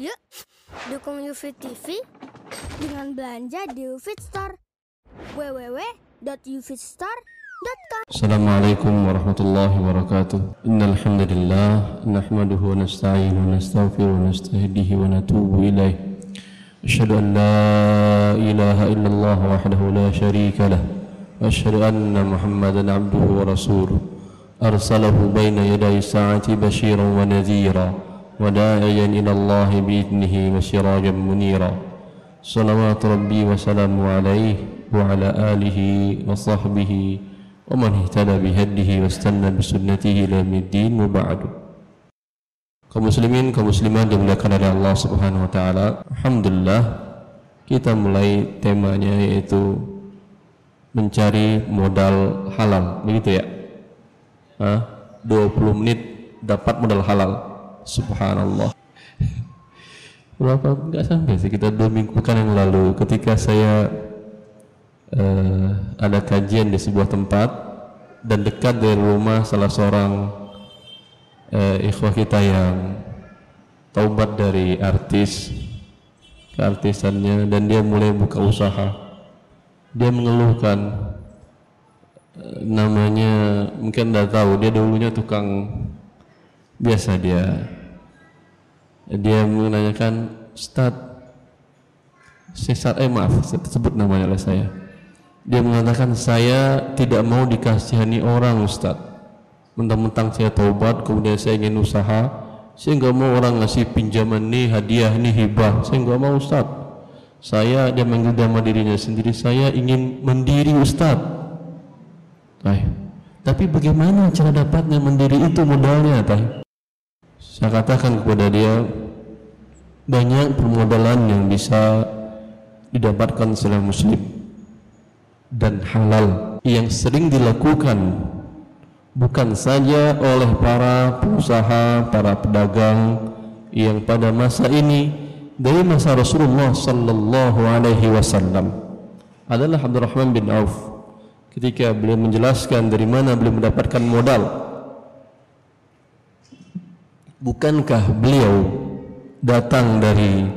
Yuk, dukung Ufit TV dengan belanja di Ufit Star. www.ufitstar.com. Assalamualaikum warahmatullahi wabarakatuh. Innalhamdulillah nahmaduhu wa nasta'inu wa nastaghfiruhu wa nastahdihi wa natubu ilaih. Asyhadu an la ilaha illallah wahdahu la syarika lah. Asyhadu anna Muhammadan abduhu wa rasuluh. Arsalahu baina yaday sa'ati basyiran wa nadhira wa da'iyan ila Allah bi idnihi wa sirajan munira. Salawat rabbi wa salamu alaihi وعلى آله وصحبه ومن اهتدى بهديه واستنى بسنته إلى يوم الدين وبعد. Kaum muslimin, kaum muslimat dimuliakan oleh Allah Subhanahu wa taala. Alhamdulillah, kita mulai temanya yaitu mencari modal halal. Begitu ya? 20 menit dapat modal halal. Subhanallah. Berapa enggak sampai sih kita 2 minggu yang lalu ketika saya ada kajian di sebuah tempat dan dekat dari rumah salah seorang ikhwah kita yang taubat dari artis keartisannya, dan dia mulai buka usaha. Dia mengeluhkan namanya mungkin dah tahu, dia dulunya tukang biasa. Dia menanyakan, maaf, sebut namanya oleh saya. Dia mengatakan, saya tidak mau dikasihani orang Ustadz. Mentang-mentang saya taubat, kemudian saya ingin usaha, saya nggak mau orang ngasih pinjaman nih, hadiah nih, hibah. Saya nggak mau Ustadz. Saya, dia manggil nama dirinya sendiri, saya ingin mendiri Ustadz. Tapi bagaimana cara dapatnya mendiri itu modalnya? Saya katakan kepada dia, banyak permodalan yang bisa didapatkan seorang muslim dan halal, yang sering dilakukan bukan saja oleh para pengusaha, para pedagang yang pada masa ini, dari masa Rasulullah sallallahu alaihi wasallam adalah Abdurrahman bin Auf. Ketika beliau menjelaskan dari mana beliau mendapatkan modal, bukankah beliau datang dari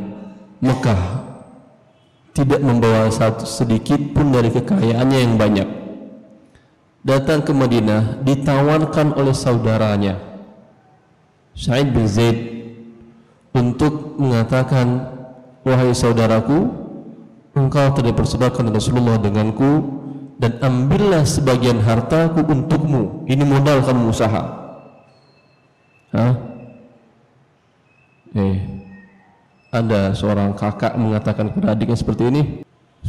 Mekah tidak membawa satu sedikit pun dari kekayaannya yang banyak, datang ke Madinah ditawarkan oleh saudaranya Sa'id bin Zaid untuk mengatakan, wahai saudaraku, engkau telah dipersaudarakan Rasulullah denganku, dan ambillah sebagian hartaku untukmu, ini modal kamu usaha. Ada seorang kakak mengatakan kepada adiknya seperti ini,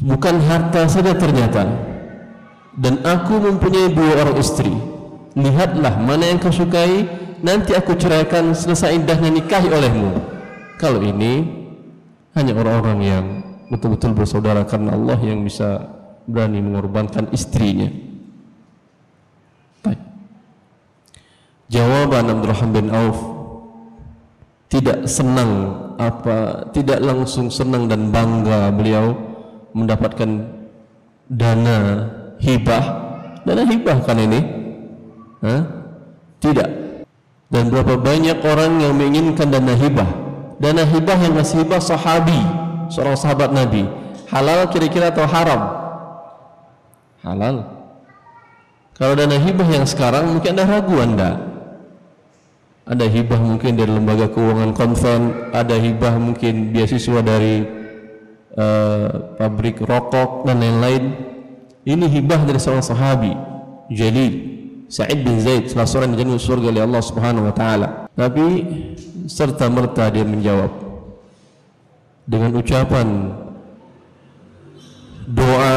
bukan harta saja ternyata, dan aku mempunyai 2 orang istri, lihatlah mana yang kau sukai, nanti aku ceraikan, selesai indahnya nikahi olehmu. Kalau ini hanya orang-orang yang betul-betul bersaudara karena Allah yang bisa berani mengorbankan istrinya. Jawaban Abdurrahman bin Auf tidak senang, tidak langsung senang dan bangga beliau mendapatkan dana hibah kan ini. Tidak. Dan berapa banyak orang yang menginginkan dana hibah yang masih hibah sahabi, seorang sahabat Nabi. Halal kira-kira atau haram? Halal. Kalau dana hibah yang sekarang mungkin ada ragu Anda. Ada hibah mungkin dari lembaga keuangan konven, ada hibah mungkin beasiswa dari pabrik rokok dan lain-lain. Ini hibah dari seorang sahabi Jalil, Sa'id bin Zaid, salah seorang yang dijamin surga oleh Allah Subhanahu wa taala. Tapi serta merta dia menjawab dengan ucapan doa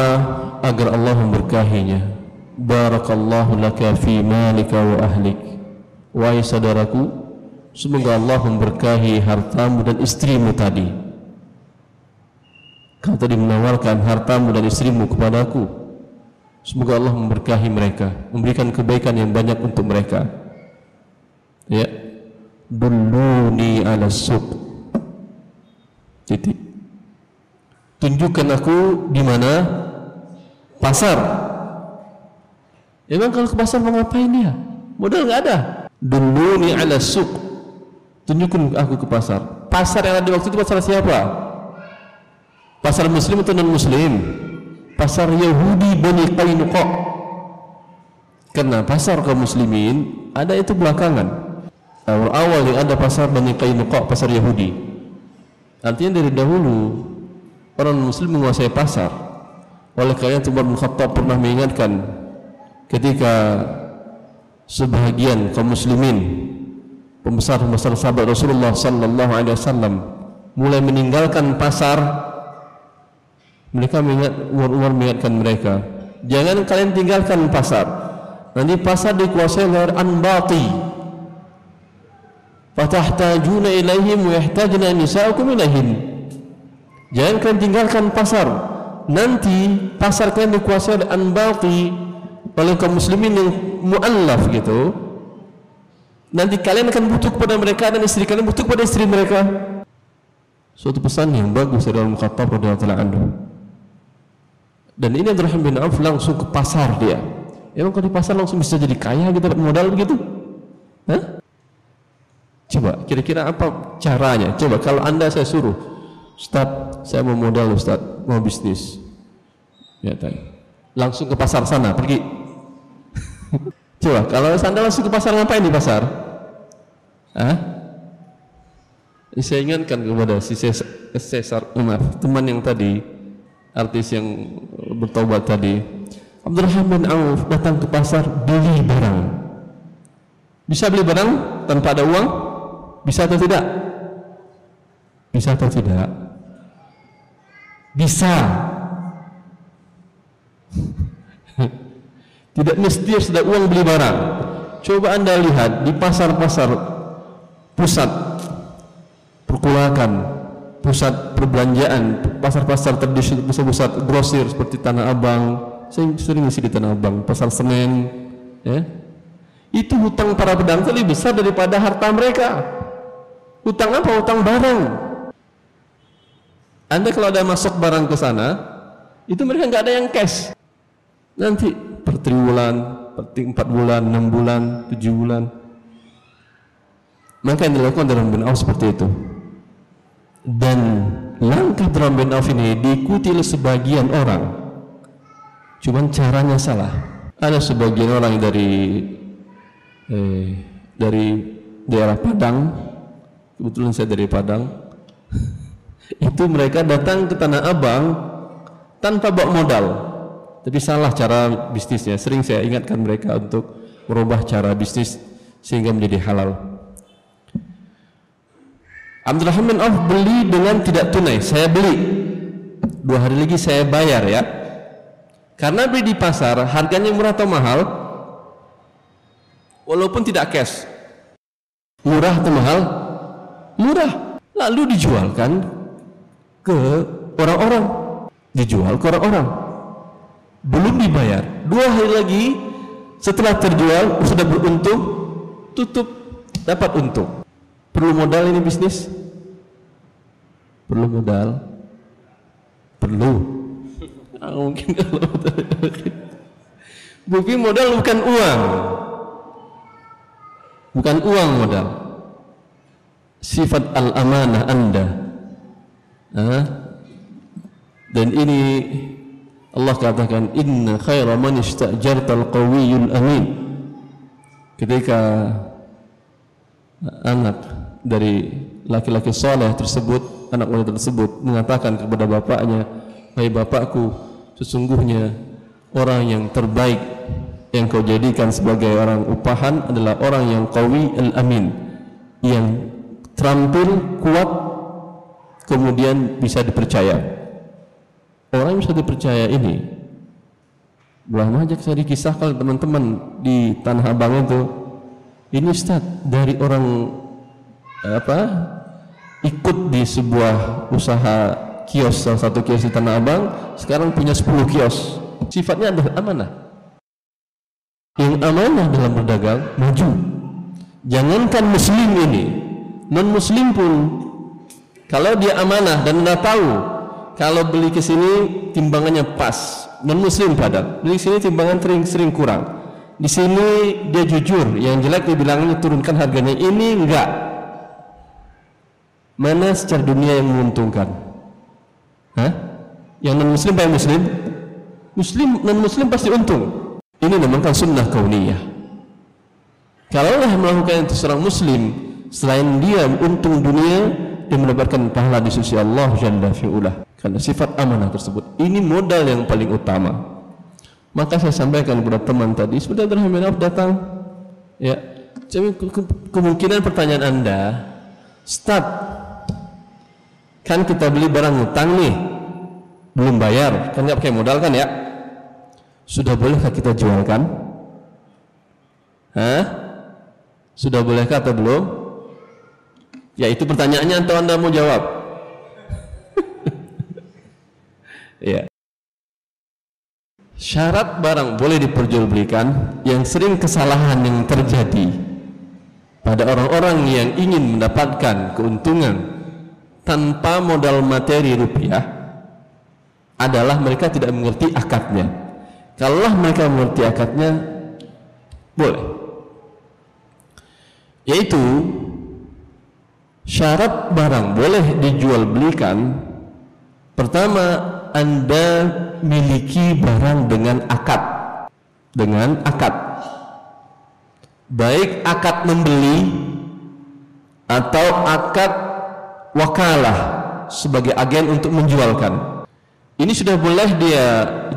agar Allah memberkahinya. Barakallahu laka fi malika wa ahlik. Wahai saudaraku, semoga Allah memberkahi hartamu dan istrimu tadi. Kau tadi menawarkan hartamu dan istrimu kepadaku. Semoga Allah memberkahi mereka, memberikan kebaikan yang banyak untuk mereka. Ya, dulluni ala suq. Titik. Tunjukkan aku di mana pasar. Emang kalau ke pasar mau ngapain dia? Modal nggak ada. Dulluni ala suq, tunjukkan aku ke pasar. pasar yang ada di waktu itu pasar siapa? Pasar muslim atau non-muslim? Pasar Yahudi Bani Qainuqa. Karena pasar kaum muslimin ada itu belakangan. Awal yang ada pasar Bani Qainuqa, pasar Yahudi. Artinya dari dahulu orang muslim menguasai pasar. Oleh karena itu Umar bin Khattab pernah mengingatkan ketika sebahagian kaum muslimin pembesar-pembesar sahabat Rasulullah sallallahu alaihi wasallam mulai meninggalkan pasar, mereka mengingatkan mereka, jangan kalian tinggalkan pasar, nanti pasar dikuasai oleh anbati, fatahtajuna ilaihim wa yahtajna nisa'ukum ilaihim. Jangan kalian tinggalkan pasar, nanti pasar kalian dikuasai oleh anbati, oleh kaum muslimin yang mu'allaf gitu, nanti kalian akan butuh kepada mereka dan istri kalian butuh kepada istri mereka. Suatu pesan yang bagus dari Al-Muqattab radhiyallahu anhu. Dan ini Abdurrahman bin Auf langsung ke pasar dia. Emang kalau di pasar langsung bisa jadi kaya gitu, dapat modal begitu? Hah? Coba, kira-kira apa caranya? Coba kalau anda saya suruh, Ustadz, saya mau modal Ustadz, mau bisnis. Ya, langsung ke pasar sana, pergi. Coba, kalau anda langsung ke pasar, ngapain di pasar? Hah? Saya ingatkan kepada si Cesar, maaf, teman yang tadi, artis yang bertobat tadi. Abdurrahman bin Auf datang ke pasar beli barang. Bisa beli barang tanpa ada uang? Bisa atau tidak? Bisa atau tidak? Bisa. Tidak mesti harus ada uang beli barang. Coba anda lihat di pasar-pasar pusat perkulakan, pusat perbelanjaan, pasar-pasar tradisional, pusat-pusat grosir seperti Tanah Abang. Saya sering ngisi di Tanah Abang, Pasar Senen, ya. Itu hutang para pedagang lebih besar daripada harta mereka. Hutang apa? Hutang barang. Anda kalau ada masuk barang ke sana, itu mereka nggak ada yang cash. Nanti per triwulan, per 4 bulan, 6 bulan, 7 bulan. Maka yang dilakukan dalam bin Auf seperti itu. Dan langkah Abdurrahman bin Auf ini diikuti oleh sebagian orang, cuman caranya salah. Ada sebagian orang dari daerah Padang, kebetulan saya dari Padang, itu mereka datang ke Tanah Abang tanpa bawa modal, tapi salah cara bisnisnya. Sering saya ingatkan mereka untuk merubah cara bisnis sehingga menjadi halal. Abdurrahman bin Auf beli dengan tidak tunai. Saya beli, 2 hari lagi saya bayar ya. Karena beli di pasar, harganya murah atau mahal? Walaupun tidak cash, murah atau mahal? Murah. Lalu dijualkan ke orang-orang, dijual ke orang-orang, belum dibayar. 2 hari lagi setelah terjual, sudah beruntung, tutup, dapat untung. Perlu modal ini bisnis? Perlu modal? Perlu. Mungkin kalau Bupi modal bukan uang. Bukan uang modal. Sifat al-amanah anda. Hah? Dan ini Allah katakan, inna khaira man istajartal qawiyul amin. Ketika anak dari laki-laki soleh tersebut, anak wanita tersebut mengatakan kepada bapaknya, "Hai bapakku, sesungguhnya orang yang terbaik yang kau jadikan sebagai orang upahan adalah orang yang qawi al-amin, yang terampil, kuat, kemudian bisa dipercaya." Orang yang bisa dipercaya ini, belum aja saya dikisahkan teman-teman di Tanah Abang itu, ini Ustaz dari orang apa ikut di sebuah usaha kios, salah satu kios di Tanah Abang, sekarang punya 10 kios. Sifatnya adalah amanah. Yang amanah dalam berdagang maju. Jangankan muslim ini, non muslim pun kalau dia amanah dan udah tahu kalau beli ke sini timbangannya pas, non muslim padahal beli sini timbangan sering kurang, di sini dia jujur, yang jelek dibilangnya turunkan harganya, ini enggak. Mana secara dunia yang menguntungkan? Hah? Yang non-muslim apa yang muslim? Muslim, non-muslim pasti untung. Ini namanya sunnah kauniyah. Kalaulah melakukan itu seorang muslim, selain dia untung dunia, dia mendapatkan pahala di sisi Allah Jalla fi'ulah, karena sifat amanah tersebut. Ini modal yang paling utama. Maka saya sampaikan kepada teman tadi, sudah Abdurrahman bin Auf datang, ya, kemungkinan pertanyaan Anda, Ustaz, kan kita beli barang utang nih, belum bayar, kan nggak pakai modal kan ya, sudah bolehkah kita jualkan? Hah? Sudah bolehkah atau belum? Ya itu pertanyaannya, atau Anda mau jawab? Ya. Syarat barang boleh diperjualbelikan yang sering kesalahan yang terjadi pada orang-orang yang ingin mendapatkan keuntungan tanpa modal materi rupiah adalah mereka tidak mengerti akadnya. Kalau mereka mengerti akadnya, boleh. Yaitu syarat barang boleh dijual belikan, pertama Anda miliki barang dengan akad, baik akad membeli atau akad wakalah sebagai agen untuk menjualkan. Ini sudah boleh dia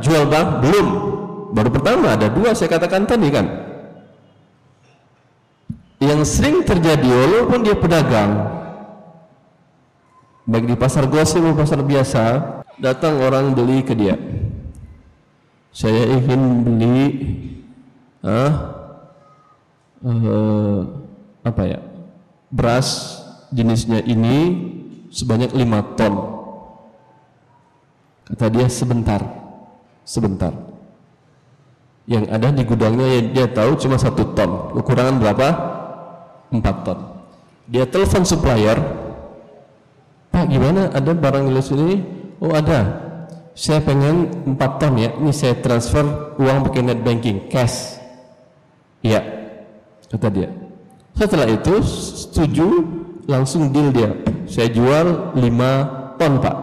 jual barang? Belum. Baru pertama ada dua saya katakan tadi kan. Yang sering terjadi walaupun dia pedagang, baik di pasar gosip atau pasar biasa, datang orang beli ke dia. Saya ingin beli beras jenisnya ini sebanyak 5 ton. Kata dia sebentar. Yang ada di gudangnya dia tahu cuma 1 ton. Kekurangan berapa? 4 ton. Dia telepon supplier, Pak gimana ada barang jenis ini? Oh ada. Saya pengen 4 ton ya. Ini saya transfer uang pakai net banking, cash. Iya. Kata dia. Setelah itu setuju, langsung deal dia. Saya jual 5 ton Pak.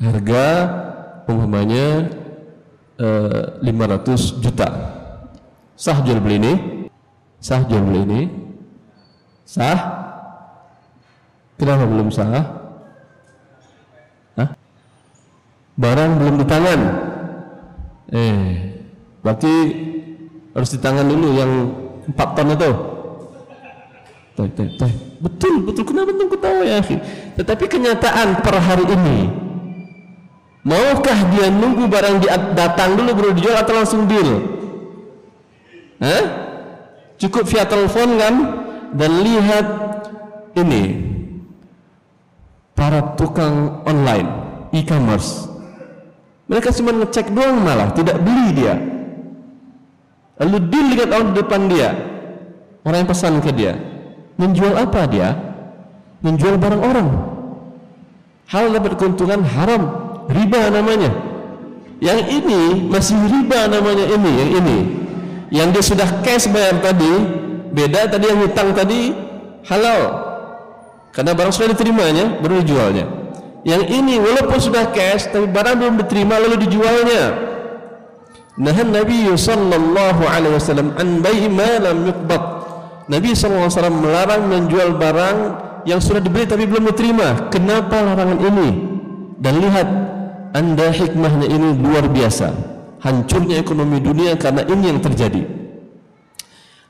Harga pengumumannya 500 juta. Sah jual beli ini? Sah? Kenapa belum sah? Hah? Barang belum di tangan. Berarti harus di tangan dulu yang 4 ton itu. Betul, kenapa antum ketawa ya akhi? Tetapi kenyataan per hari ini, maukah dia nunggu barang datang dulu baru dijual atau langsung deal? Hah? Cukup via telepon kan? Dan lihat ini para tukang online e-commerce, mereka cuma ngecek doang, malah tidak beli dia. Lalu deal dengan orang di depan dia, orang yang pesan ke dia. Menjual apa dia? Menjual barang orang. Halal dapat keuntungan, haram, riba namanya. Yang ini masih riba namanya, ini. Yang dia sudah cash bayar tadi, beda tadi yang hutang tadi, halal. Karena barang sudah diterimanya, baru dijualnya. Yang ini walaupun sudah cash, tapi barang belum diterima lalu dijualnya. Nahan Nabi sallallahu alaihi wasallam an bai'i ma lam yuqbad. Nabi sallallahu alaihi wasallam melarang menjual barang yang sudah dibeli tapi belum diterima. Kenapa larangan ini? Dan lihat Anda hikmahnya, ini luar biasa. Hancurnya ekonomi dunia karena ini yang terjadi.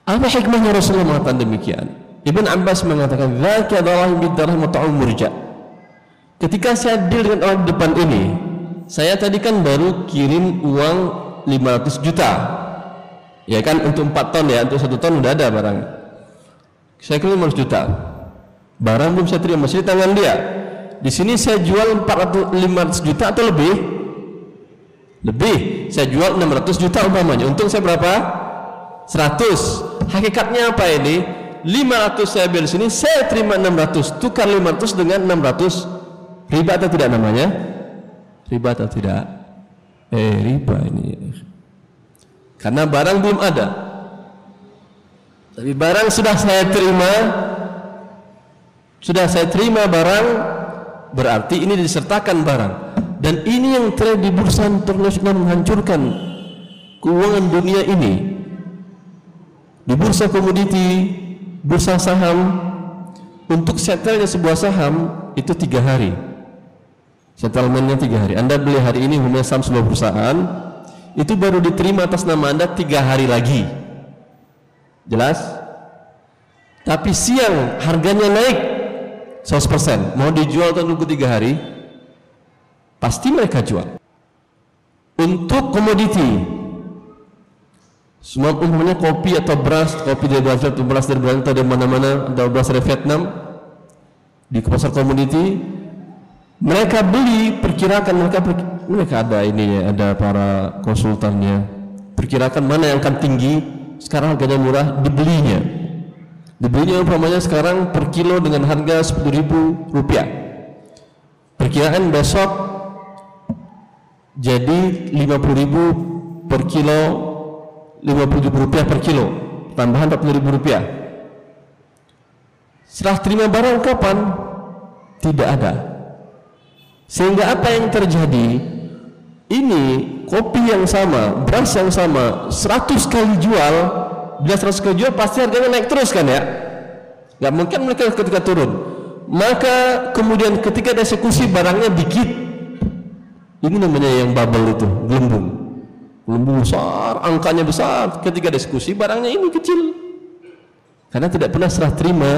Apa hikmahnya Rasulullah mengatakan demikian? Ibn Abbas mengatakan, "Dzaka darahim bidarahim wa ta'um murja." Ketika saya deal dengan orang depan ini, saya tadi kan baru kirim uang 500 juta ya kan, untuk 4 ton ya, untuk 1 ton udah ada barang. Saya kirim 500 juta barang belum saya terima, masih di tangan dia. Di sini saya jual 500 juta atau lebih, saya jual 600 juta umpamanya, untung saya berapa? 100. Hakikatnya apa ini? 500 saya ambil di sini, saya terima 600, tukar 500 dengan 600. Riba atau tidak namanya? Riba atau tidak? Riba ini, karena barang belum ada, tapi barang sudah saya terima Sudah saya terima barang, berarti ini disertakan barang. Dan ini yang terjadi di bursa internasional, menghancurkan keuangan dunia ini. Di bursa komoditi, bursa saham, untuk setelnya sebuah saham itu 3 hari. Settlementnya 3 hari. Anda beli hari ini umumnya saham sebuah perusahaan, itu baru diterima atas nama Anda 3 hari lagi. Jelas? Tapi siang harganya naik 100%. Mau dijual atau nunggu 3 hari? Pasti mereka jual. Untuk komoditi, semua umumnya kopi atau beras, kopi dari Brazil atau beras dari Brazil atau dari mana-mana, atau beras dari Vietnam, di pasar komoditi mereka beli, perkirakan mereka ada ini ya, ada para konsultannya, perkirakan mana yang akan tinggi, sekarang harganya murah, dibelinya. Dibelinya umpamanya sekarang per kilo dengan harga Rp10.000, perkiraan besok jadi Rp50.000 per kilo, Rp57 per kilo, tambahan Rp40.000. Setelah terima barang kapan? Tidak ada. Sehingga apa yang terjadi? Ini kopi yang sama, beras yang sama, 100 kali jual, bila 100 kali jual pasti harganya naik terus kan ya? Gak mungkin mereka ketika turun. Maka kemudian ketika eksekusi barangnya dikit, ini namanya yang bubble itu, gelembung. Belum besar, angkanya besar, ketika diskusi barangnya ini kecil karena tidak pernah serah terima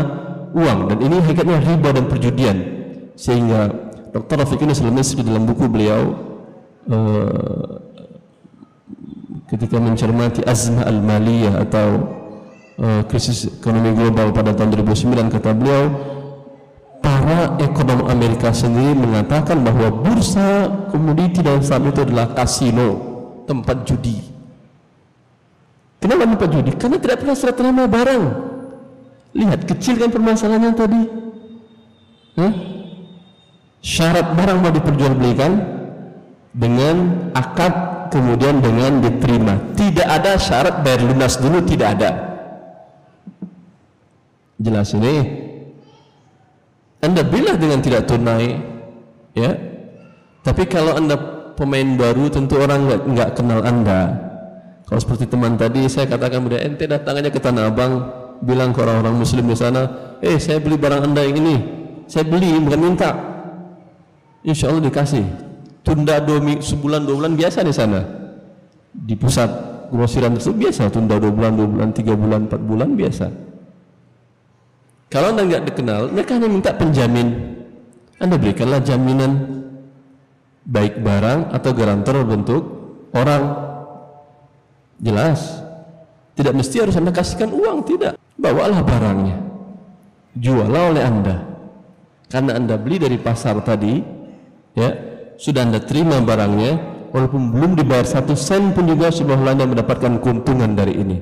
uang. Dan ini hakikatnya riba dan perjudian. Sehingga Dr. Rafik Nasliemes di dalam buku beliau ketika mencermati azmah al-maliyah atau krisis ekonomi global pada tahun 2009, kata beliau, para ekonom Amerika sendiri mengatakan bahwa bursa komoditi dan saham itu adalah kasino, tempat judi. Kenapa tempat judi? Karena tidak pernah serah terima barang. Lihat, kecil kan permasalahannya tadi. Syarat barang mau diperjualbelikan dengan akad, kemudian dengan diterima. Tidak ada syarat bayar lunas dulu, tidak ada. Jelas ini. Anda bilah dengan tidak tunai, ya. Tapi kalau Anda pemain baru, tentu orang nggak kenal Anda. Kalau seperti teman tadi, saya katakan kemudian, ente datang aja ke Tanah Abang, bilang ke orang-orang Muslim di sana, saya beli barang Anda yang ini, saya beli bukan minta, insya Allah dikasih. Tunda sebulan 2 bulan biasa di sana, di pusat grosiran tersebut biasa, tunda 2 bulan, 2 bulan, 3 bulan, 4 bulan biasa. Kalau Anda nggak dikenal, mereka hanya minta penjamin. Anda berikanlah jaminan, baik barang atau garantor berbentuk orang. Jelas, tidak mesti harus Anda kasihkan uang, tidak. Bawalah barangnya, jualah oleh Anda, karena Anda beli dari pasar tadi, ya sudah Anda terima barangnya, walaupun belum dibayar 1 sen pun juga sudah Anda mendapatkan keuntungan dari ini.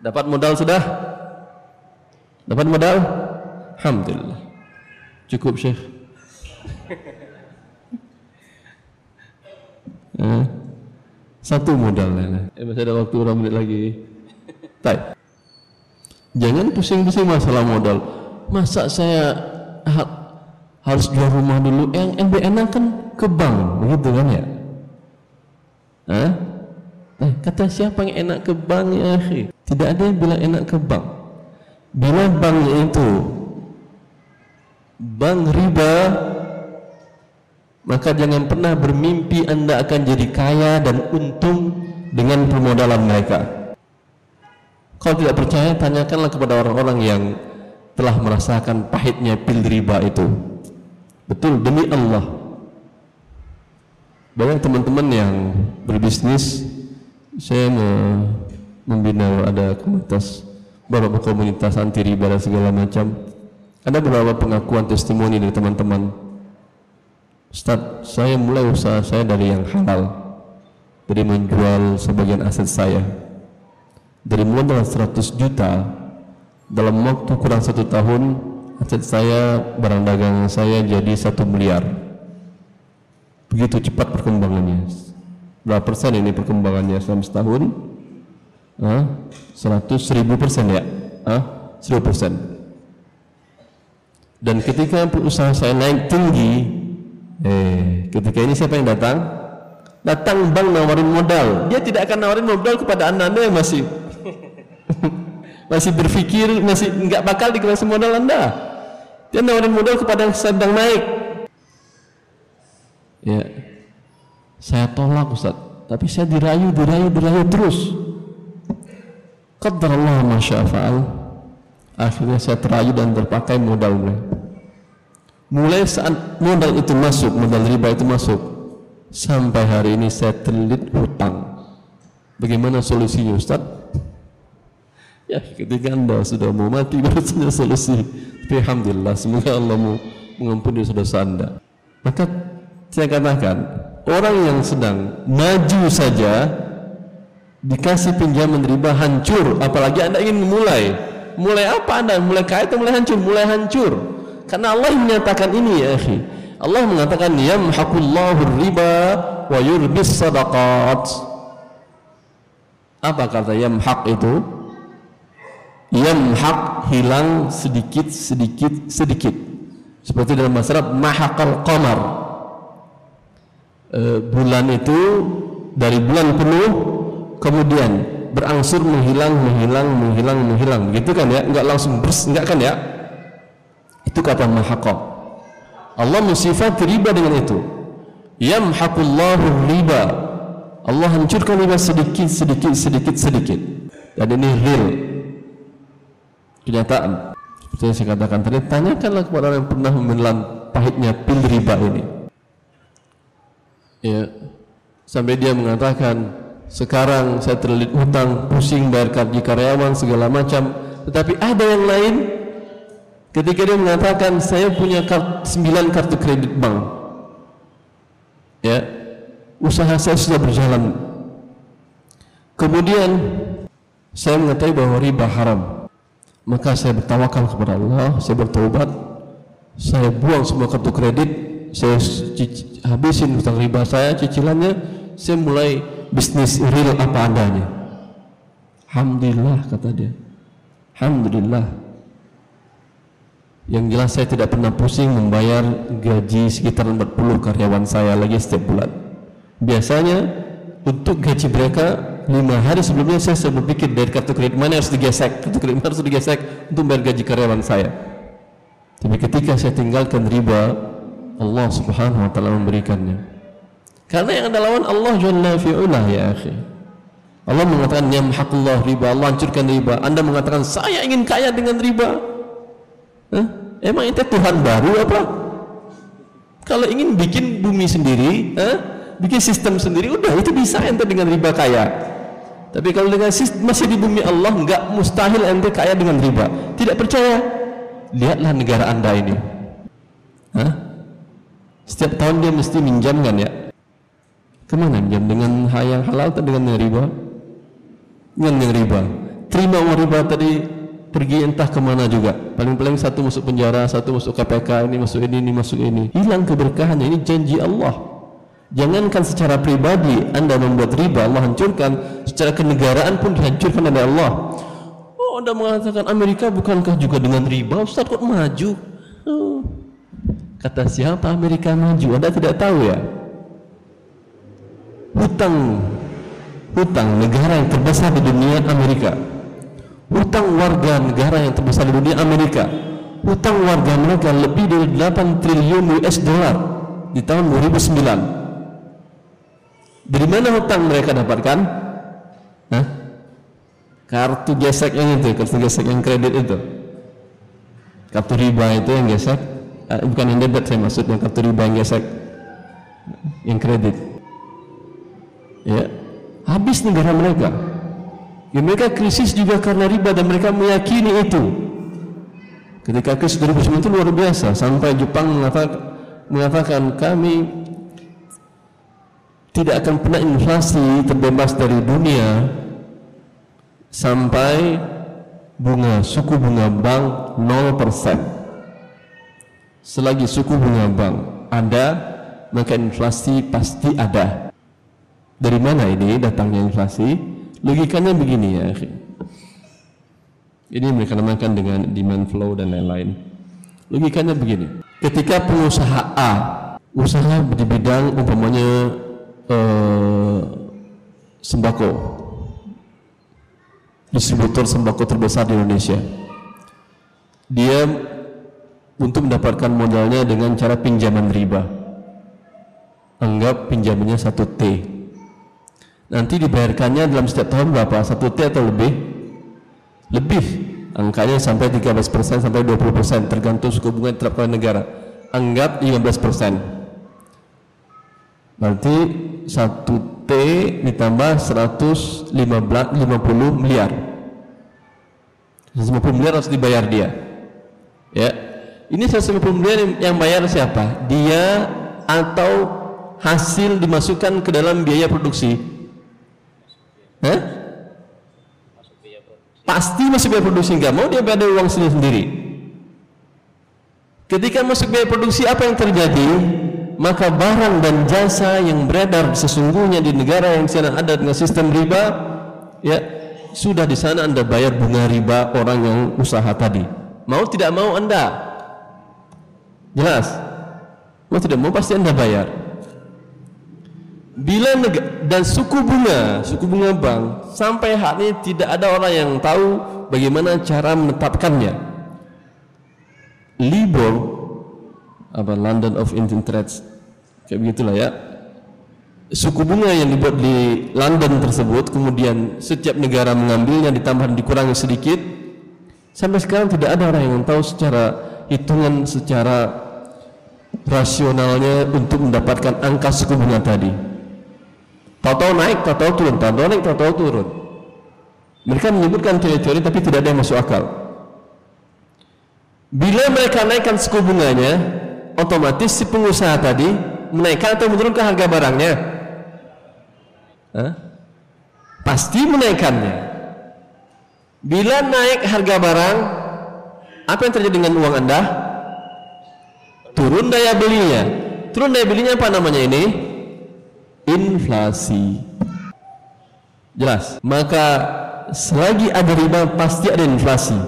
Dapat modal sudah? Dapat modal? Alhamdulillah. Cukup Syekh. Satu modal masih ada waktu 2 menit lagi. Taip. Jangan pusing-pusing masalah modal. Masa saya harus jual rumah dulu? Yang enak kan ke bank, begitu kan ya? Kata siapa yang enak ke bank ya akhi? Tidak ada yang bilang enak ke bank. Bila banknya itu bank riba, maka jangan pernah bermimpi Anda akan jadi kaya dan untung dengan permodalan mereka. Kalau tidak percaya, tanyakanlah kepada orang-orang yang telah merasakan pahitnya pil riba itu. Betul, demi Allah. Banyak teman-teman yang berbisnis, saya membina, ada komunitas, beberapa komunitas anti riba dan segala macam. Ada beberapa pengakuan testimoni dari teman-teman. Ustadz, saya mulai usaha saya dari yang halal, dari menjual sebagian aset saya, dari modal 100 juta, dalam waktu kurang 1 tahun, aset saya, barang dagangan saya jadi 1 miliar. Begitu cepat perkembangannya. Berapa persen ini perkembangannya selama setahun? 100.000% ya? 1000%. Dan ketika usaha saya naik tinggi, ketika ini siapa yang datang? Datang bank nawarin modal. Dia tidak akan nawarin modal kepada anda yang masih berpikir, masih nggak bakal dikasih modal anda. Dia nawarin modal kepada yang sedang naik. Ya, saya tolak Ustadz, tapi saya dirayu terus. Qadarullah ma syaa fa'al. Akhirnya saya terayu dan terpakai modalnya. Mulai saat modal itu masuk, modal riba itu masuk, sampai hari ini saya terlilit hutang. Bagaimana solusinya Ustadz? Ya, ketika anda sudah mau mati baru punya solusi. Tapi alhamdulillah, semoga Allah mengampuni dosa anda. Maka saya katakan, orang yang sedang maju saja dikasih pinjaman riba hancur, apalagi anda ingin memulai. Mulai apa anda? Mulai kaya atau mulai hancur? Mulai hancur. Karena Allah menyatakan ini ya akhi. Allah mengatakan yamhaqullahu riba wa yurbis sadaqat. Apa kata yamhaq itu? Yamhaq, hilang sedikit. Seperti dalam masyarakat mahaqal qamar. Bulan itu dari bulan penuh kemudian berangsur menghilang, gitu kan ya? Enggak langsung enggak kan ya? Itu kata mahaqah. Allah mensifati riba dengan itu. Yamhaqullahu riba. Allah hancurkan riba sedikit. Dan ini real, kenyataan. Seperti yang saya katakan tadi, tanyakanlah kepada orang yang pernah menelan pahitnya pil riba ini. Ya, sampai dia mengatakan, sekarang saya terlilit hutang, pusing bayar gaji karyawan segala macam. Tetapi ada yang lain, ketika dia mengatakan saya punya 9 kartu kredit bank, ya, usaha saya sudah berjalan. Kemudian saya mengetahui bahwa riba haram, maka saya bertawakal kepada Allah, saya bertaubat, saya buang semua kartu kredit, saya habisin hutang riba saya, cicilannya, saya mulai bisnis real apa adanya. Alhamdulillah, kata dia, alhamdulillah, yang jelas saya tidak pernah pusing membayar gaji sekitar 40 karyawan saya lagi setiap bulan. Biasanya untuk gaji mereka 5 hari sebelumnya saya berpikir dari kartu kredit mana harus digesek, kartu kredit mana harus digesek untuk bayar gaji karyawan saya. Tapi ketika saya tinggalkan riba, Allah subhanahu wa ta'ala memberikannya. Karena yang ada lawan Allah jalla fi'ulah ya akhi. Allah mengatakan yamhaqullah riba, Allah hancurkan riba. Anda mengatakan saya ingin kaya dengan riba. Hah? Emang itu Tuhan baru apa? Kalau ingin bikin bumi sendiri, bikin sistem sendiri, udah itu bisa ente dengan riba kaya. Tapi kalau dengan sistem masih di bumi Allah, enggak mustahil ente kaya dengan riba. Tidak percaya? Lihatlah negara anda ini. Hah? Setiap tahun dia mesti minjamkan ya. Kemana minjam? Dengan yang halal atau dengan yang riba? Dengan yang riba. Terima uang riba tadi, pergi entah kemana juga. Paling-paling satu masuk penjara, satu masuk KPK, ini masuk ini, masuk ini. Hilang keberkahannya. Ini janji Allah. Jangankan secara pribadi anda membuat riba, Allah hancurkan. Secara kenegaraan pun dihancurkan oleh Allah. Oh, anda mengatakan Amerika bukankah juga dengan riba? Ustaz kok maju? Kata siapa Amerika maju? Anda tidak tahu ya? Hutang negara yang terbesar di dunia Amerika, hutang warga negara yang terbesar di dunia Amerika, hutang warga mereka lebih dari 8 triliun US dollar di tahun 2009. Dari mana hutang mereka dapatkan? Hah? Kartu gesek yang itu, kartu gesek yang kredit itu, kartu riba itu yang gesek, bukan yang debit saya maksudnya, kartu riba yang gesek, yang kredit. Ya, habis negara mereka. Ya, mereka krisis juga karena riba dan mereka meyakini itu. Ketika krisis 2009 itu luar biasa, sampai Jepang mengatakan kami tidak akan pernah inflasi terbebas dari dunia sampai suku bunga bank 0%. Selagi suku bunga bank ada, maka inflasi pasti ada. Dari mana ini datangnya inflasi? Logikanya begini ya akhi. Ini mereka namakan dengan demand flow dan lain-lain. Logikanya begini, ketika pengusaha A usaha di bidang umpamanya sembako, distributor sembako terbesar di Indonesia, dia untuk mendapatkan modalnya dengan cara pinjaman riba, anggap pinjamannya 1 T, nanti dibayarkannya dalam setiap tahun berapa? 1 T atau lebih, angkanya sampai 13% sampai 20% tergantung suku bunga yang diterapkan negara, anggap 15%, nanti 1 T ditambah 150 miliar, 150 miliar harus dibayar dia, ya. Ini 150 miliar yang bayar siapa? Dia atau hasil dimasukkan ke dalam biaya produksi? Hah? Pasti masuk biaya produksi, nggak mau dia bayar uang sendiri. Ketika masuk biaya produksi, apa yang terjadi? Maka barang dan jasa yang beredar sesungguhnya di negara yang sedang ada dengan sistem riba, ya sudah di sana Anda bayar bunga riba orang yang usaha tadi. Mau tidak mau Anda, jelas, mau tidak mau pasti Anda bayar. Bila dan suku bunga bank sampai hari ini tidak ada orang yang tahu bagaimana cara menetapkannya. LIBOR apa London of Indian Trades, kayak begitulah ya. Suku bunga yang dibuat di London tersebut kemudian setiap negara mengambilnya, ditambah dikurangi sedikit. Sampai sekarang tidak ada orang yang tahu secara hitungan, secara rasionalnya untuk mendapatkan angka suku bunga tadi. Tahu-tahu naik, tahu-tahu turun, tahu-tahu naik, tahu-tahu turun. Mereka menyebutkan teori-teori tapi tidak ada yang masuk akal. Bila mereka naikkan suku bunganya, otomatis si pengusaha tadi menaikkan atau menurunkan harga barangnya? Hah? Pasti menaikkannya. Bila naik harga barang, apa yang terjadi dengan uang Anda? Turun daya belinya. Turun daya belinya apa namanya ini? Inflasi. Jelas. Maka selagi ada riba pasti ada inflasi.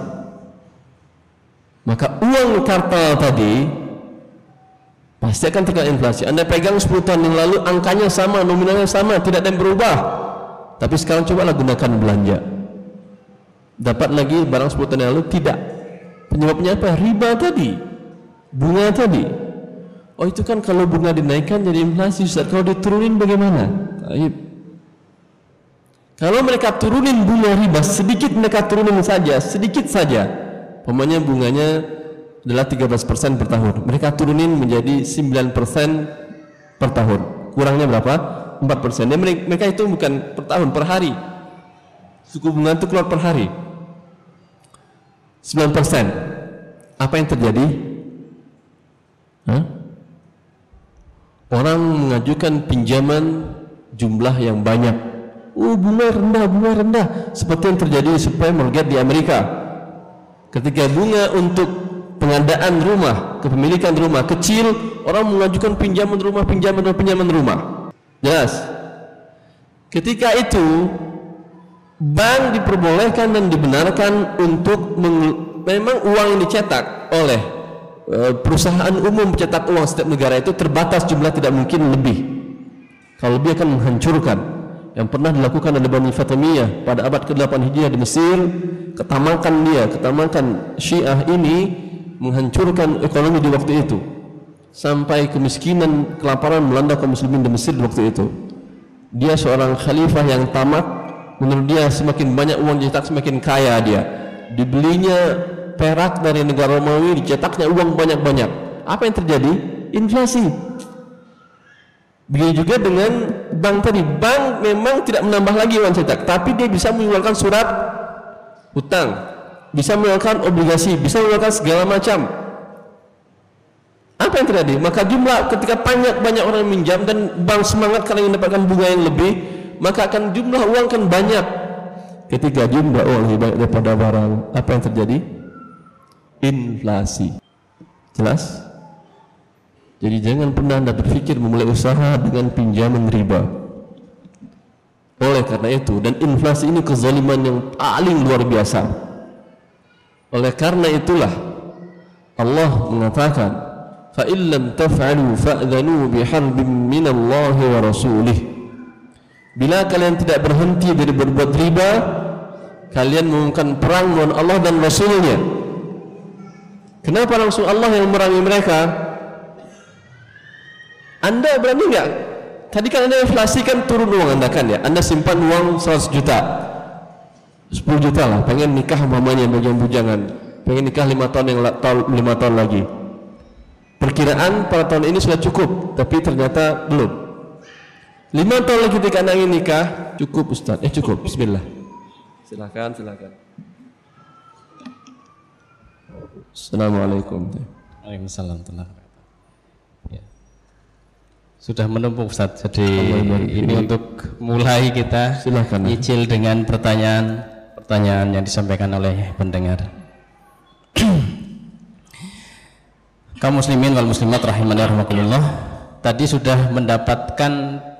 Maka uang kartal tadi pasti akan terkena inflasi. Anda pegang 10 tahun yang lalu angkanya sama, nominalnya sama, tidak ada yang berubah. Tapi sekarang cobalah gunakan belanja. Dapat lagi barang 10 tahun yang lalu? Tidak. Penyebabnya apa? Riba tadi, bunga tadi. Oh itu kan kalau bunga dinaikkan jadi inflasi, Ustaz. Kalau diturunin bagaimana? Taib. Kalau mereka turunin bunga riba sedikit, mereka turunin saja, sedikit saja, pokoknya bunganya adalah 13% per tahun, mereka turunin menjadi 9% per tahun, kurangnya berapa? 4%. Dan mereka itu bukan per tahun, per hari. Suku bunga itu keluar per hari 9%. Apa yang terjadi? Hah? Orang mengajukan pinjaman jumlah yang banyak, bunga rendah, seperti yang terjadi subprime mortgage di Amerika. Ketika bunga untuk pengadaan rumah, kepemilikan rumah kecil, orang mengajukan pinjaman rumah. Jelas. Ketika itu bank diperbolehkan dan dibenarkan untuk memang uang yang dicetak oleh perusahaan umum mencetak uang setiap negara itu terbatas jumlah, tidak mungkin lebih. Kalau lebih akan menghancurkan. Yang pernah dilakukan oleh Bani Fatimiyah pada abad ke-8 Hijriah di Mesir, ketamakan Syiah ini menghancurkan ekonomi di waktu itu. Sampai kemiskinan, kelaparan melanda kaum muslimin di Mesir di waktu itu. Dia seorang khalifah yang tamak, menurut dia semakin banyak uang dicetak semakin kaya dia. Dibelinya perak dari negara Romawi, dicetaknya uang banyak-banyak. Apa yang terjadi? Inflasi. Begitu juga dengan bank tadi. Bank memang tidak menambah lagi uang cetak, tapi dia bisa mengeluarkan surat hutang, bisa mengeluarkan obligasi, bisa mengeluarkan segala macam. Apa yang terjadi? Maka jumlah ketika banyak orang minjam dan bank semangat karena mendapatkan bunga yang lebih, maka akan jumlah uang akan banyak. Ketika jumlah uang lebih banyak daripada barang, apa yang terjadi? Inflasi. Jelas? Jadi jangan pernah Anda berpikir memulai usaha dengan pinjaman riba. Oleh karena itu, dan inflasi ini kezaliman yang paling luar biasa. Oleh karena itulah Allah mengatakan, fa illam taf'alu fa'dhanu biharbin minallahi wa rasulih. Bila kalian tidak berhenti dari berbuat riba, kalian mengumumkan perang melawan Allah dan Rasulnya. Kenapa langsung Allah yang memerangi mereka? Anda berani enggak? Tadi kan Anda inflasi kan turun uang Anda kan ya, Anda simpan uang 100 juta 10 juta lah, pengen nikah mamanya bujang-bujangan, pengen nikah 5 tahun lagi, perkiraan pada tahun ini sudah cukup, tapi ternyata belum. 5 tahun lagi ketika Anda ingin nikah, cukup Ustadz, cukup, bismillah, silahkan, silahkan. Assalamualaikum warahmatullahi wabarakatuh. Sudah menumpuk Ustaz, jadi ini untuk mulai kita cicil dengan pertanyaan-pertanyaan yang disampaikan oleh pendengar. Kaum muslimin wal muslimat rahimani rahimakumullah, tadi sudah mendapatkan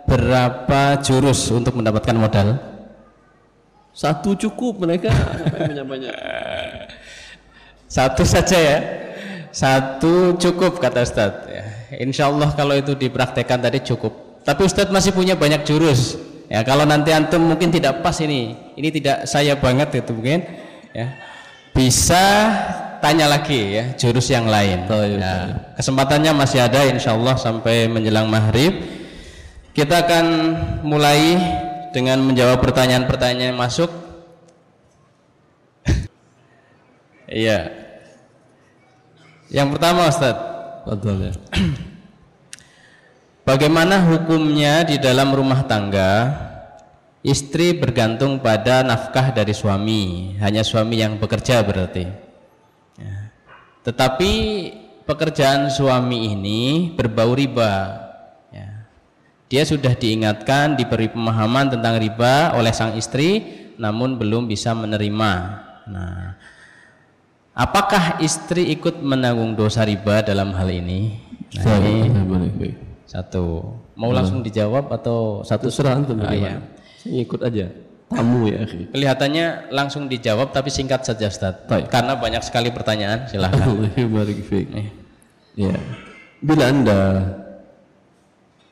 berapa jurus untuk mendapatkan modal? Satu cukup mereka, banyak-banyak. Satu saja ya, satu cukup kata Ustaz ya. Insya Allah kalau itu dipraktekkan tadi cukup. Tapi Ustadz masih punya banyak jurus. Ya kalau nanti antum mungkin tidak pas ini tidak saya banget itu mungkin. Ya. Bisa tanya lagi ya jurus yang lain. Ya. Kesempatannya masih ada Insya Allah sampai menjelang maghrib. Kita akan mulai dengan menjawab pertanyaan-pertanyaan yang masuk. Iya. Yang pertama Ustadz. Betul ya. Bagaimana hukumnya di dalam rumah tangga istri bergantung pada nafkah dari suami, hanya suami yang bekerja berarti ya. Tetapi pekerjaan suami ini berbau riba ya. Dia sudah diingatkan, diberi pemahaman tentang riba oleh sang istri, namun belum bisa menerima. Nah, apakah istri ikut menanggung dosa riba dalam hal ini? Nah, ini satu. Mau langsung dijawab atau satu serahan tentunya? Ya. Saya ikut aja. Tamu ya. Akhi. Kelihatannya langsung dijawab tapi singkat saja Ustaz. Karena banyak sekali pertanyaan. Silakan. Ya. Bila Anda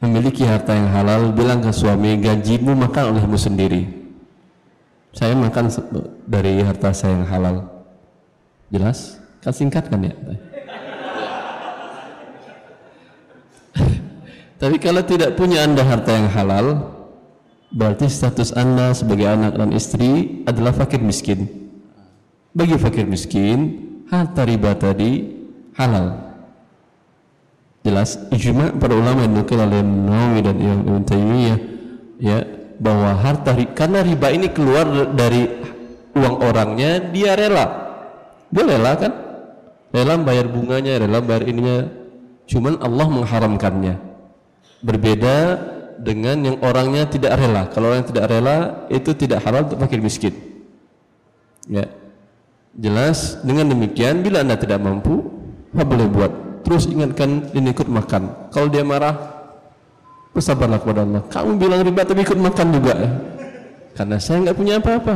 memiliki harta yang halal, bilang ke suami, gajimu makan olehmu sendiri. Saya makan dari harta saya yang halal. Jelas? Kan singkat kan ya? Tapi kalau tidak punya Anda harta yang halal, berarti status Anda sebagai anak dan istri adalah fakir miskin. Bagi fakir miskin, harta riba tadi halal. Jelas? Ijma' para ulama yang dinukil oleh Nawawi dan Ibn Taymiyah ya, bahwa harta riba, karena riba ini keluar dari uang orangnya, dia rela. Dia rela kan? Rela bayar bunganya, rela bayar ininya. Cuman Allah mengharamkannya. Berbeda dengan yang orangnya tidak rela. Kalau orang yang tidak rela itu tidak halal untuk fakir miskin. Ya. Jelas, dengan demikian bila Anda tidak mampu, apa boleh buat? Terus ingatkan dia ikut makan. Kalau dia marah, bersabarlah kepada Allah. Kamu bilang riba tapi ikut makan juga. Karena saya nggak punya apa-apa.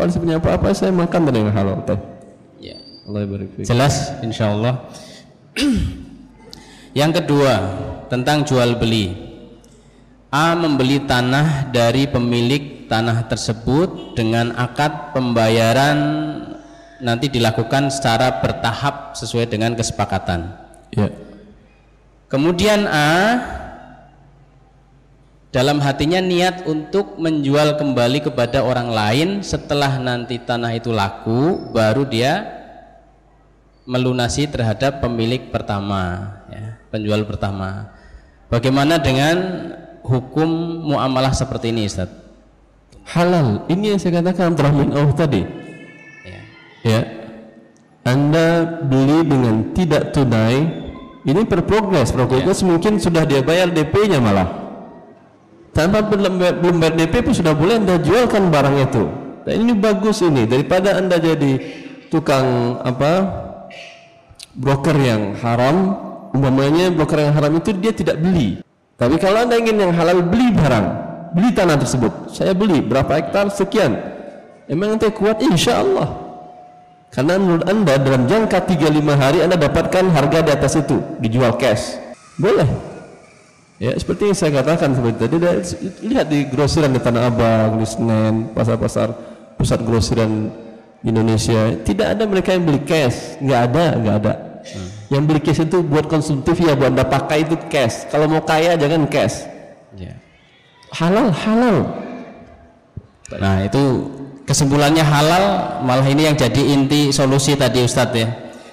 Kalau saya punya apa-apa, saya makan dengan halal. Jelas, insya Allah. Yang kedua, tentang jual beli. A membeli tanah dari pemilik tanah tersebut dengan akad pembayaran nanti dilakukan secara bertahap sesuai dengan kesepakatan. Ya. Kemudian A dalam hatinya niat untuk menjual kembali kepada orang lain setelah nanti tanah itu laku, baru dia melunasi terhadap pemilik pertama ya, penjual pertama. Bagaimana dengan hukum muamalah seperti ini Ustaz? Halal, ini yang saya katakan Abdurrahman bin Auf tadi ya. Ya, Anda beli dengan tidak tunai, ini per progress ya. Mungkin sudah dia bayar DP-nya, malah tanpa belum bayar DP pun sudah boleh Anda jualkan barang itu. Dan ini bagus ini, daripada Anda jadi tukang apa broker yang haram. Umpamanya broker yang haram itu dia tidak beli, tapi kalau Anda ingin yang halal, beli barang, beli tanah tersebut. Saya beli berapa hektar sekian, emang nanti kuat insya Allah. Karena menurut Anda dalam jangka 3-5 hari Anda dapatkan harga di atas itu, dijual cash. Boleh. Ya, seperti yang saya katakan seperti tadi, lihat di grosiran di Tanah Abang, di Senen, pasar-pasar pusat grosiran Indonesia, tidak ada mereka yang beli cash, nggak ada. Yang beli cash itu buat konsumtif, ya buat Anda pakai itu cash. Kalau mau kaya jangan cash. Yeah. Halal. Nah, itu kesimpulannya halal, malah ini yang jadi inti solusi tadi Ustadz ya,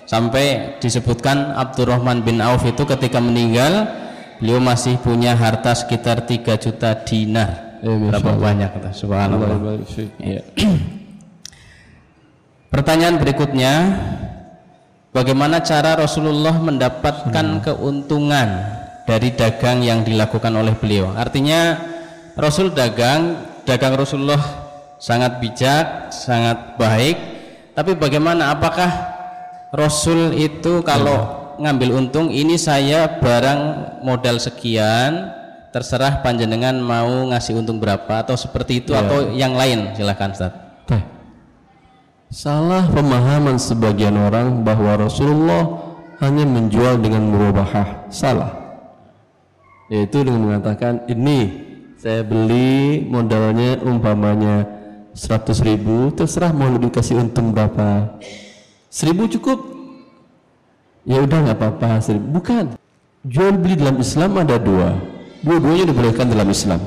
sampai disebutkan Abdurrahman bin Auf itu ketika meninggal beliau masih punya harta sekitar 3 juta dinar. Berapa banyak, subhanallah. Ya. Pertanyaan berikutnya, bagaimana cara Rasulullah mendapatkan keuntungan dari dagang yang dilakukan oleh beliau? Artinya Rasul dagang Rasulullah sangat bijak, sangat baik, tapi bagaimana, apakah Rasul itu kalau ngambil untung, ini saya barang modal sekian, terserah panjenengan mau ngasih untung berapa, atau seperti itu, atau yang lain? Silahkan Ustaz. Salah pemahaman sebagian orang bahwa Rasulullah hanya menjual dengan murabahah. Salah, yaitu dengan mengatakan, ini saya beli modalnya umpamanya 100.000, terserah mau lebih kasih untung berapa, 1.000 cukup, ya udah nggak apa-apa. Bukan, jual beli dalam Islam ada dua-duanya dibolehkan dalam Islam.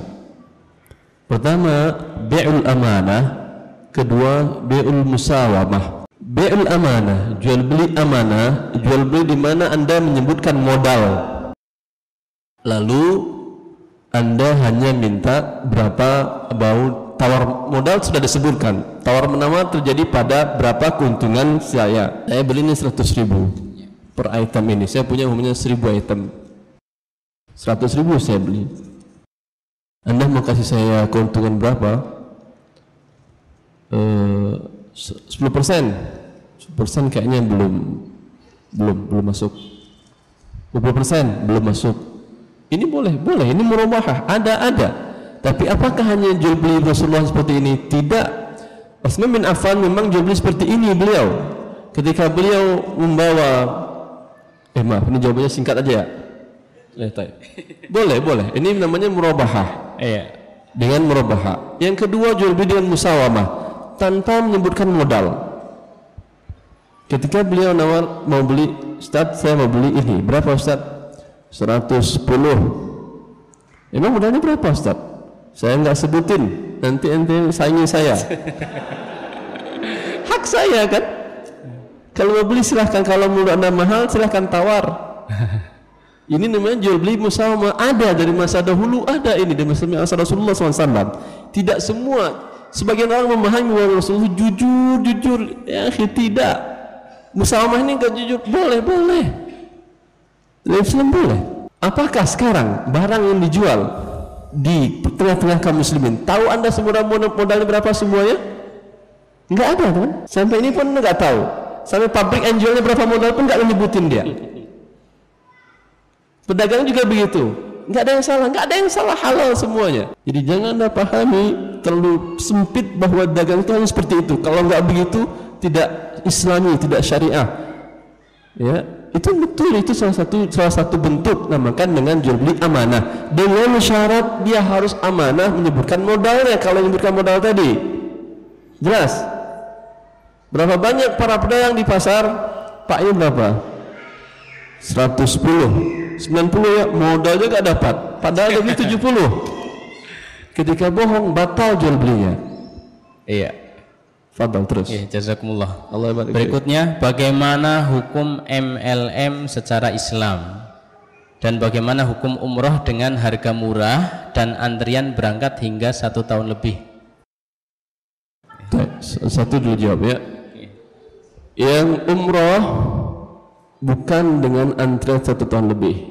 Pertama, bi'ul amanah, kedua bi'ul musawamah. Bi'ul amanah, jual beli amanah, jual beli di mana Anda menyebutkan modal, lalu Anda hanya minta berapa, bau tawar modal sudah disebutkan, tawar menawar terjadi pada berapa keuntungan saya beli ini 100.000 per item ini, saya punya umumnya 1.000 item, 100.000 saya beli, Anda mau kasih saya keuntungan berapa? 10% kayaknya belum masuk, 20% belum masuk, ini boleh, ini murabahah, ada. Tapi apakah hanya jual beli Rasulullah seperti ini? Tidak. Utsman bin Affan memang jual beli seperti ini beliau. Ketika beliau membawa, maaf, ini jawabannya singkat aja ya. Boleh. Ini namanya murabahah. Dengan murabahah. Yang kedua, jual beli dengan musawamah, tanpa menyebutkan modal. Ketika beliau nawar, mau beli, Ustaz, saya mau beli ini. Berapa Ustaz? 110. Emang modalnya berapa Ustaz? Saya nggak sebutin, nanti saingi saya. Hak saya kan. Kalau mau beli silahkan, kalau menurut Anda mahal silahkan tawar. Ini namanya jual beli musawamah, ada dari masa dahulu, ada ini dari masa Rasulullah SAW. Tidak semua, sebagian orang memahami bahwa Rasulullah jujur, ya tidak. Musawamah ini nggak jujur, boleh. Islam boleh. Apakah sekarang barang yang dijual di tengah-tengah kaum muslimin, tahu Anda semua modalnya berapa semuanya? Nggak ada kan? Sampai ini pun nggak tahu, sampai pabrik yang jualnya berapa modal pun nggak menyebutin dia. Pedagang juga begitu, nggak ada yang salah, halal semuanya. Jadi jangan Anda pahami terlalu sempit bahwa dagang itu harus seperti itu, kalau nggak begitu tidak Islami, tidak syariah. Ya, itu betul, itu salah satu bentuk, namakan dengan jual beli amanah, dengan syarat dia harus amanah menyebutkan modalnya. Kalau menyebutkan modal tadi jelas berapa banyak para pedagang di pasar, Pak ini berapa? 110, 90 ya, modalnya gak dapat, padahal dia beli 70. Ketika bohong batal jual belinya. Iya. Fadal terus. Ya, jazakumullah. Berikutnya, bagaimana hukum MLM secara Islam dan bagaimana hukum umroh dengan harga murah dan antrian berangkat hingga 1 tahun lebih? Satu dulu jawab ya. Yang umroh bukan dengan antrian 1 tahun lebih.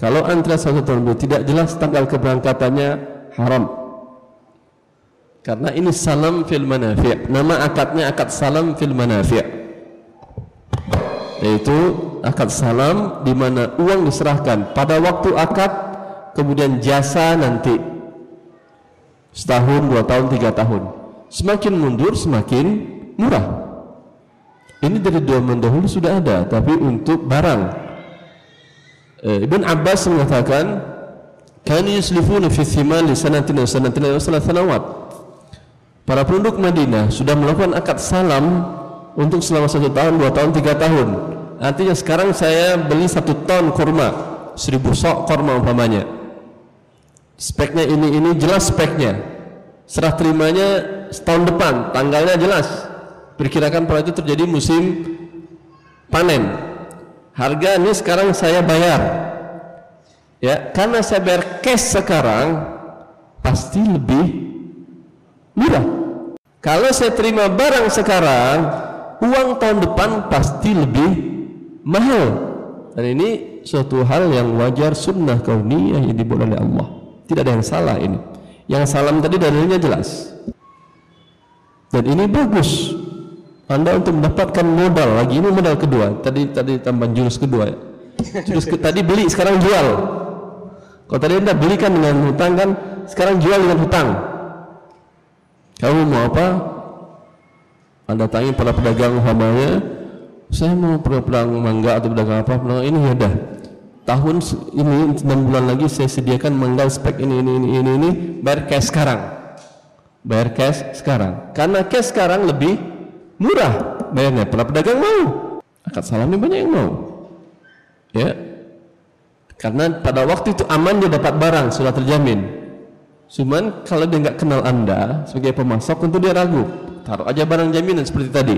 Kalau antrian 1 tahun lebih tidak jelas tanggal keberangkatannya, haram. Karena ini salam fil manafi', nama akadnya akad salam fil manafi', yaitu akad salam di mana uang diserahkan pada waktu akad, kemudian jasa nanti setahun, 2 tahun, 3 tahun. Semakin mundur semakin murah. Ini dari zaman dahulu sudah ada, tapi untuk barang. Ibn Abbas mengatakan, kan yuslifuna fi thimal li sanatin wa sanatin wa sanawat. Para penduduk Madinah sudah melakukan akad salam untuk selama 1 tahun, 2 tahun, 3 tahun. Artinya sekarang saya beli 1 ton kurma, 1000 sok kurma umpamanya. Speknya ini jelas speknya. Serah terimanya setahun depan, tanggalnya jelas. Perkirakan pada itu terjadi musim panen. Harga ini sekarang saya bayar. Ya, karena saya bayar cash sekarang pasti lebih murah. Kalau saya terima barang sekarang, uang tahun depan pasti lebih mahal. Dan ini suatu hal yang wajar, sunnah kauniyah yang dibuat oleh Allah. Tidak ada yang salah ini. Yang salam tadi dalilnya jelas. Dan ini bagus. Anda untuk mendapatkan modal lagi, ini modal kedua. Tadi tambahan jurus kedua. Ya. Jurus tadi beli, sekarang jual. Kalau tadi Anda belikan dengan hutang kan, sekarang jual dengan hutang. Kamu mau apa? Anda tanya para pedagang umpamanya, saya mau pedagang mangga atau pedagang apa, ini ya dah. Tahun ini 6 bulan lagi saya sediakan mangga spek ini, bayar cash sekarang. Bayar cash sekarang. Karena cash sekarang lebih murah bayarnya, para pedagang mau. Akad salam ini banyak yang mau. Ya. Karena pada waktu itu aman dia dapat barang, sudah terjamin. Cuman kalau dia nggak kenal Anda sebagai pemasok, tentu dia ragu. Taruh aja barang jaminan seperti tadi.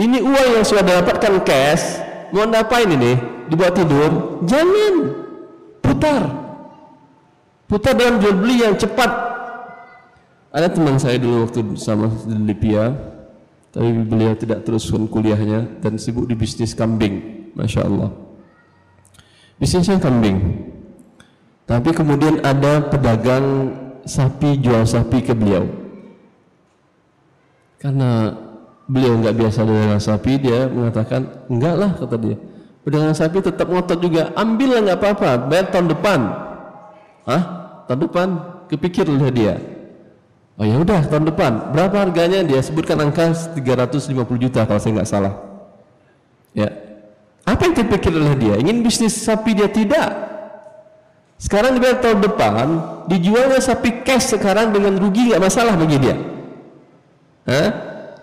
Ini uang yang sudah dapatkan cash, mau ngapain ini? Dibuat tidur? Jamin, putar dalam jual beli yang cepat. Ada teman saya dulu waktu sama di Libya, tapi beliau tidak teruskan kuliahnya dan sibuk di bisnis kambing, masya Allah. Bisnisnya kambing, tapi kemudian ada pedagang sapi jual sapi ke beliau. Karena beliau nggak biasa dengan sapi, dia mengatakan enggak lah, kata dia, pedagang sapi tetap ngotot juga, ambil lah nggak apa-apa, bayar tahun depan. Hah? Tahun depan? Kepikir oleh dia, oh ya udah tahun depan, berapa harganya? Dia sebutkan angka 350 juta kalau saya nggak salah. Ya, apa yang dipikir oleh dia? Ingin bisnis sapi dia? Tidak. Sekarang dibayar tahun depan, dijualnya sapi cash sekarang dengan rugi nggak masalah bagi dia. Hah?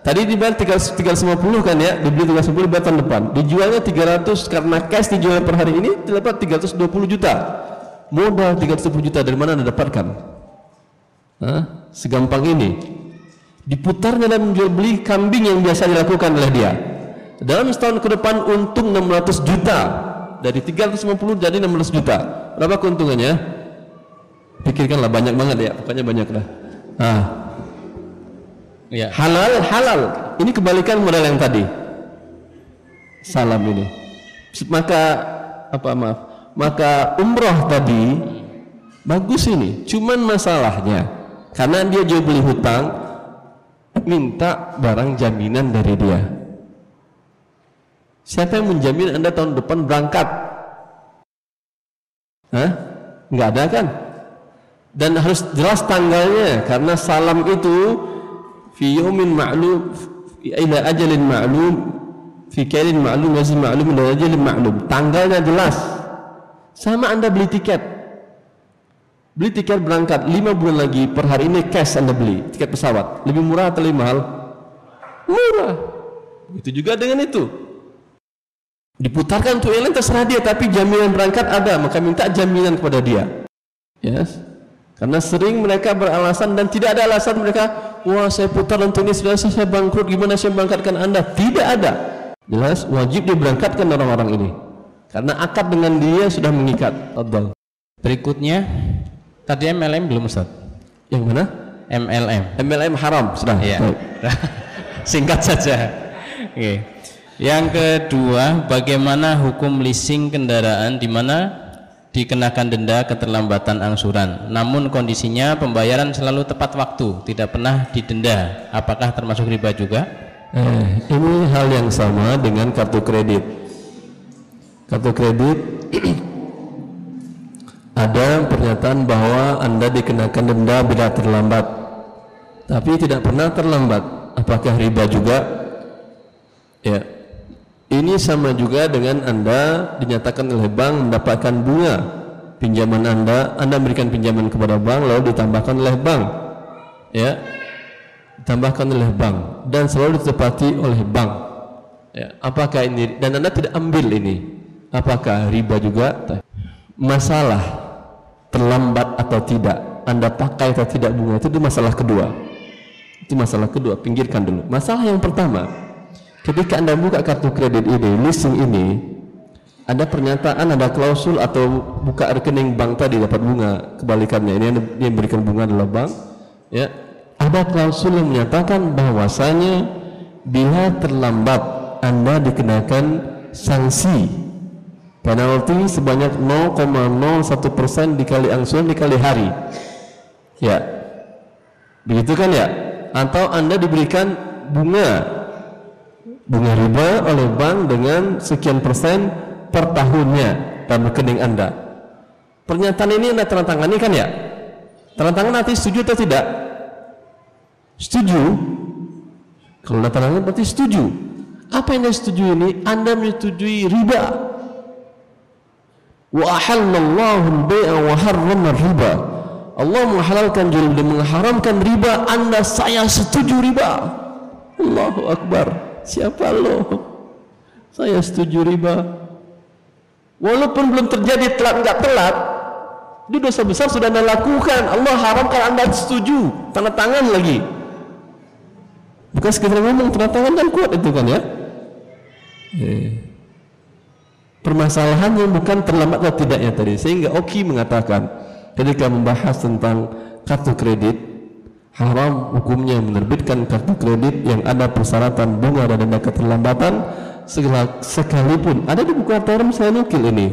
Tadi dibayar 350 kan ya, dibeli 350 buat tahun depan, dijualnya 300, karena cash dijual per hari ini dapat 320 juta. Modal 320 juta dari mana Anda dapatkan? Hah? Segampang ini. Diputarnya dalam jual beli kambing yang biasa dilakukan oleh dia. Dalam setahun ke depan untung 600 juta, dari 350 jadi 600 juta. Berapa keuntungannya? Pikirkanlah, banyak banget ya, pokoknya banyak lah. Nah, ya. Halal, ini kebalikan modal yang tadi. Salam ini. Maka umroh tadi bagus ini. Cuman masalahnya karena dia jual beli hutang, minta barang jaminan dari dia. Siapa yang menjamin Anda tahun depan berangkat? Hah? Nggak ada kan? Dan harus jelas tanggalnya, karena salam itu fi yawmin ma'lum ila ajalin ma'lum fi kailin ma'lum wazin ma'lum ila ajalin ma'lum. Tanggalnya jelas. Sama Anda beli tiket berangkat 5 bulan lagi, per hari ini cash Anda beli tiket pesawat, lebih murah atau lebih mahal? Murah. Itu juga dengan itu diputarkan untuk airline, terserah dia, tapi jaminan berangkat ada, maka minta jaminan kepada dia. Yes, karena sering mereka beralasan, dan tidak ada alasan mereka, wah saya putar untuk ini, saya bangkrut, gimana saya berangkatkan Anda? Tidak ada. Jelas wajib diberangkatkan orang-orang ini, karena akad dengan dia sudah mengikat. Abdul. Berikutnya, tadi MLM belum, Ustaz? Yang mana? MLM haram, sudah ya. Singkat saja. Okay. Yang kedua, bagaimana hukum leasing kendaraan di mana dikenakan denda keterlambatan angsuran, namun kondisinya pembayaran selalu tepat waktu, tidak pernah didenda, apakah termasuk riba juga? Ini hal yang sama dengan kartu kredit. Ada pernyataan bahwa Anda dikenakan denda bila terlambat, tapi tidak pernah terlambat, apakah riba juga? Ya, ini sama juga dengan Anda dinyatakan oleh bank mendapatkan bunga pinjaman Anda memberikan pinjaman kepada bank lalu ditambahkan oleh bank. Ya, ditambahkan oleh bank dan selalu ditepati oleh bank. Ya, apakah ini dan Anda tidak ambil ini? Apakah riba juga? Masalah terlambat atau tidak, Anda pakai atau tidak bunga itu masalah kedua. Itu masalah kedua, pinggirkan dulu. Masalah yang pertama, ketika Anda buka kartu kredit ini, leasing ini, ada pernyataan, ada klausul atau buka rekening bank tadi dapat bunga, kebalikannya ini yang berikan bunga adalah bank. Ya, ada klausul yang menyatakan bahwasanya bila terlambat Anda dikenakan sanksi penalti sebanyak 0,01% dikali angsuran dikali hari. Ya, begitu kan ya? Atau Anda diberikan bunga riba oleh bank dengan sekian persen per tahunnya dalam rekening Anda. Pernyataan ini Anda terantangani kan ya? Terantangani nanti setuju atau tidak? Setuju. Kalau Anda terantangani berarti setuju. Apa yang Anda setuju ini? Anda menyetujui riba. Wa ahallallahu al-bai'a wa harrama riba. Allah menghalalkan jual dan mengharamkan riba. Anda saya setuju riba. Allahu Akbar. Siapa lo? Saya setuju riba. Walaupun belum terjadi, telat nggak telat, itu dosa besar sudah Anda lakukan. Allah haramkan, Anda setuju, tanda tangan lagi. Bukan sekedar ngomong, tanda tangan dan kuat itu kan ya. Permasalahannya bukan terlambat atau tidaknya tadi, sehingga Oki mengatakan ketika membahas tentang kartu kredit, haram hukumnya menerbitkan kartu kredit yang ada persyaratan bunga dan denda keterlambatan sekalipun. Ada di buku Al-Tarim saya nukil ini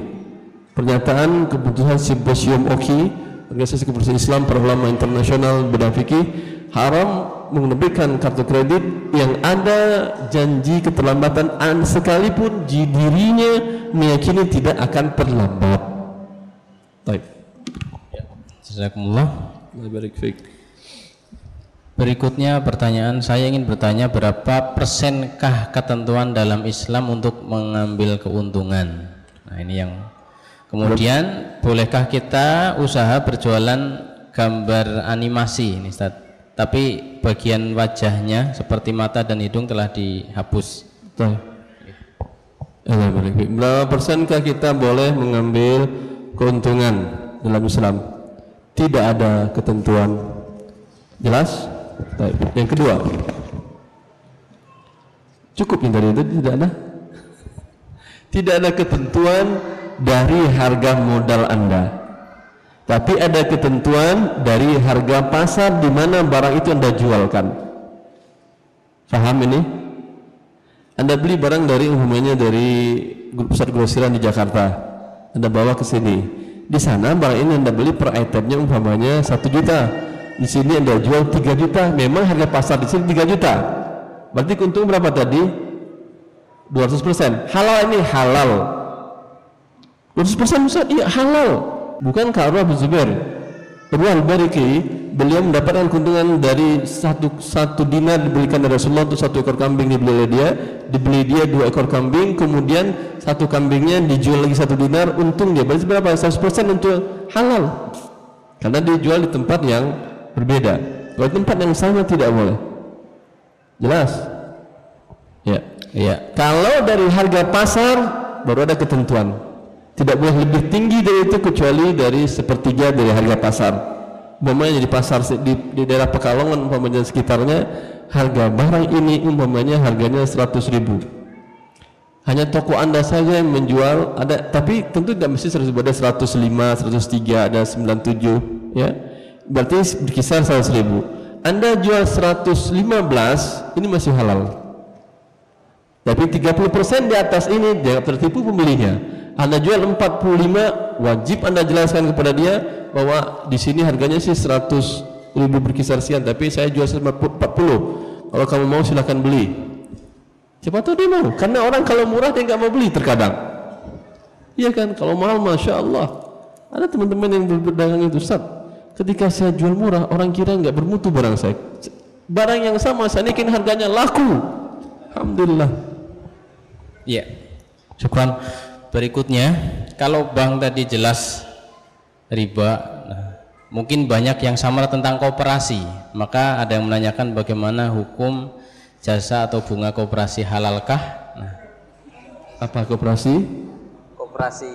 pernyataan keputusan Simposium Oki, organisasi keputusan Islam para ulama internasional bidang fikih, haram menerbitkan kartu kredit yang ada janji keterlambatan sekalipun dirinya meyakini tidak akan terlambat. Baik. Jazakumullah. Berikutnya pertanyaan, saya ingin bertanya berapa persenkah ketentuan dalam Islam untuk mengambil keuntungan? Nah ini yang kemudian, bolehkah kita usaha berjualan gambar animasi ini Ustaz? Tapi bagian wajahnya seperti mata dan hidung telah dihapus. Berapa persenkah kita boleh mengambil keuntungan dalam Islam? Tidak ada ketentuan. Jelas? Yang kedua, cukup yang dari itu tidak ada ketentuan dari harga modal Anda, tapi ada ketentuan dari harga pasar di mana barang itu Anda jualkan. Paham ini? Anda beli barang dari umumnya dari pusat grosiran di Jakarta, Anda bawa ke sini. Di sana barang ini Anda beli per itemnya umpamanya 1 juta. Di sini Anda jual 3 juta, memang harga pasar di sini 3 juta. Berarti untung berapa tadi? 200%. Halal ini halal. 200% Ustaz, iya halal. Bukan karena Abu Zubair. Ruhul Bariki, beliau mendapatkan keuntungan dari satu dinar dibelikan dari Rasulullah untuk 1 ekor kambing dibeli dia 2 ekor kambing, kemudian 1 kambingnya dijual lagi 1 dinar, untung dia berarti berapa? 100% untuk halal. Karena dijual di tempat yang berbeda. Kalau tempat yang sama tidak boleh. Jelas? Ya, iya. Kalau dari harga pasar baru ada ketentuan. Tidak boleh lebih tinggi dari itu kecuali dari 1/3 dari harga pasar. Umpamanya di pasar di daerah Pekalongan umpamanya sekitarnya, harga barang ini umpamanya harganya 100.000. Hanya toko Anda saja yang menjual, ada tapi tentu tidak mesti 100.000, ada 105, 103, ada 97, ya. Berarti berkisar 100.000. Anda jual 115, ini masih halal. Tapi 30% di atas ini jangan tertipu pembelinya. Anda jual 45, wajib Anda jelaskan kepada dia bahwa di sini harganya sih 100.000 berkisar sekian, tapi saya jual 140. Kalau kamu mau silahkan beli. Siapa tahu dia mau, karena orang kalau murah dia nggak mau beli terkadang. Iya kan, kalau mahal masya Allah. Ada teman-teman yang berdagang itu, Ustaz, ketika saya jual murah, orang kira nggak bermutu barang saya. Barang yang sama, saya naikin harganya laku. Alhamdulillah. Iya. Syukran. Berikutnya, kalau bank tadi jelas riba, nah, mungkin banyak yang samar tentang koperasi, maka ada yang menanyakan bagaimana hukum jasa atau bunga koperasi, halalkah? Nah, apa koperasi? Koperasi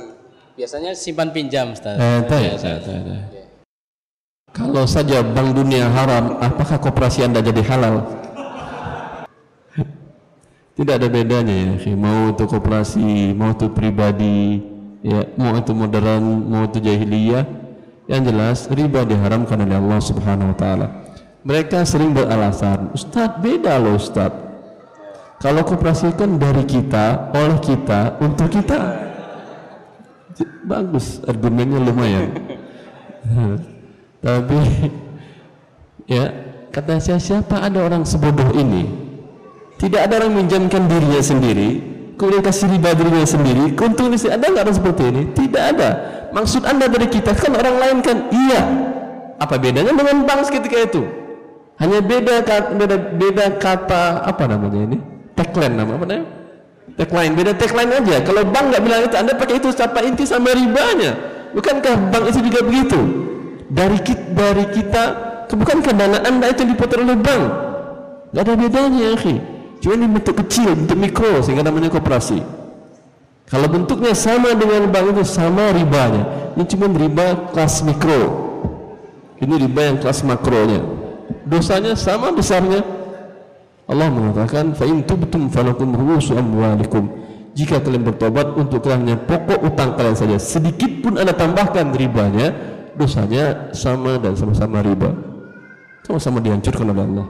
biasanya simpan pinjam, Ustaz. Kalau saja bank dunia haram, apakah koperasi Anda jadi halal? Tidak ada bedanya ya, mau itu koperasi, mau itu pribadi, ya, mau itu modern, mau itu jahiliyah, yang jelas riba diharamkan oleh Allah Subhanahu Wa Taala. Mereka sering beralasan, Ustadz beda loh Ustadz. Kalau koperasi kan dari kita, oleh kita, untuk kita. Bagus, argumennya lumayan. Tapi ya kata saya, siapa ada orang sebodoh ini? Tidak ada orang minjamkan dirinya sendiri kemudian kasih riba dirinya sendiri keuntungan istri. Ada nggak orang seperti ini? Tidak ada. Maksud Anda dari kita kan orang lain kan? Iya. Apa bedanya dengan bank ketika itu? Hanya beda kata, apa namanya ini, tagline, nama apa namanya, tagline, beda tagline aja. Kalau bank nggak bilang itu, Anda pakai itu siapa inti sama ribanya. Bukankah bank itu juga begitu? Dari kita, bukankah dana Anda itu diputar oleh bank? Gak ada bedanya, akhi. Cuma ini bentuk kecil, bentuk mikro, sehingga namanya koperasi. Kalau bentuknya sama dengan bank itu, sama ribanya. Ini cuma riba kelas mikro. Ini riba yang kelas makronya. Dosanya sama besarnya. Allah mengatakan, fa in tubtum falakum ru'usu amwalikum. Jika kalian bertobat, untuk kalian pokok utang kalian saja. Sedikit pun Anda tambahkan ribanya, dosanya sama dan sama-sama riba, sama-sama dihancurkan oleh Allah.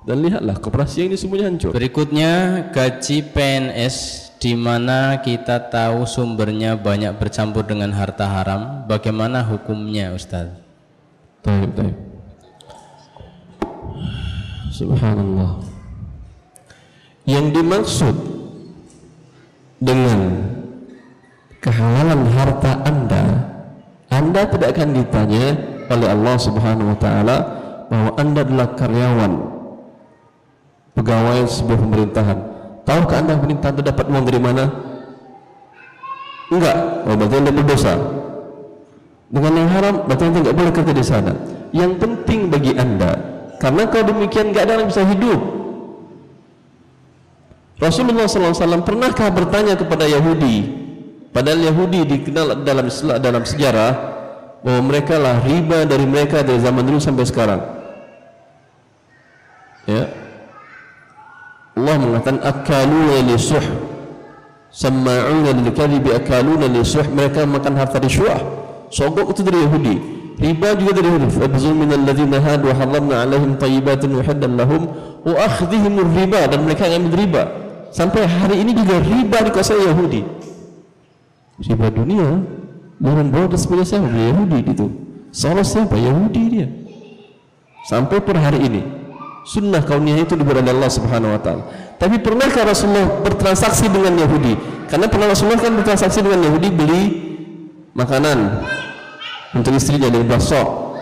Dan lihatlah koperasi yang ini semuanya hancur. Berikutnya, gaji PNS di mana kita tahu sumbernya banyak bercampur dengan harta haram, bagaimana hukumnya, Ustaz? Taib, taib. Subhanallah. Yang dimaksud dengan kehalalan harta Anda tidak akan ditanya oleh Allah Subhanahu Wa Taala bahwa Anda adalah karyawan pegawai sebuah pemerintahan. Tahukah Anda pemerintahan itu dapat uang dari mana? Enggak. Oh, berarti Anda berdosa. Dengan yang haram, berarti Anda tidak boleh kerja di sana. Yang penting bagi Anda, karena kalau demikian tidak ada yang bisa hidup. Rasulullah SAW pernahkah bertanya kepada Yahudi? Padahal Yahudi dikenal dalam sejarah bahwa mereka lah riba dari mereka dari zaman dulu sampai sekarang. Ya. Allah mengatakan akaluna lisuh, sama'una lilkadhibi akaluna lisuh, mereka makan harta risuah. Sogok itu dari Yahudi. Riba juga dari Yahudi. Fabzul minal ladzina hadu wa haramna 'alaihim thayyibatin uhiddat lahum wa akhdhihimur riba, dan mereka yang ambil riba. Sampai hari ini juga riba dikuasai Yahudi. Riba dunia, Warren Brothers punya siapa? Yahudi gitu. Soros siapa? Yahudi dia. Sampai per hari ini sunnah kauniyah itu diberi oleh Allah Subhanahu Wa Taala. Tapi pernahkah Rasulullah bertransaksi dengan Yahudi? Karena pernah Rasulullah kan bertransaksi dengan Yahudi, beli makanan untuk istrinya dari Basok,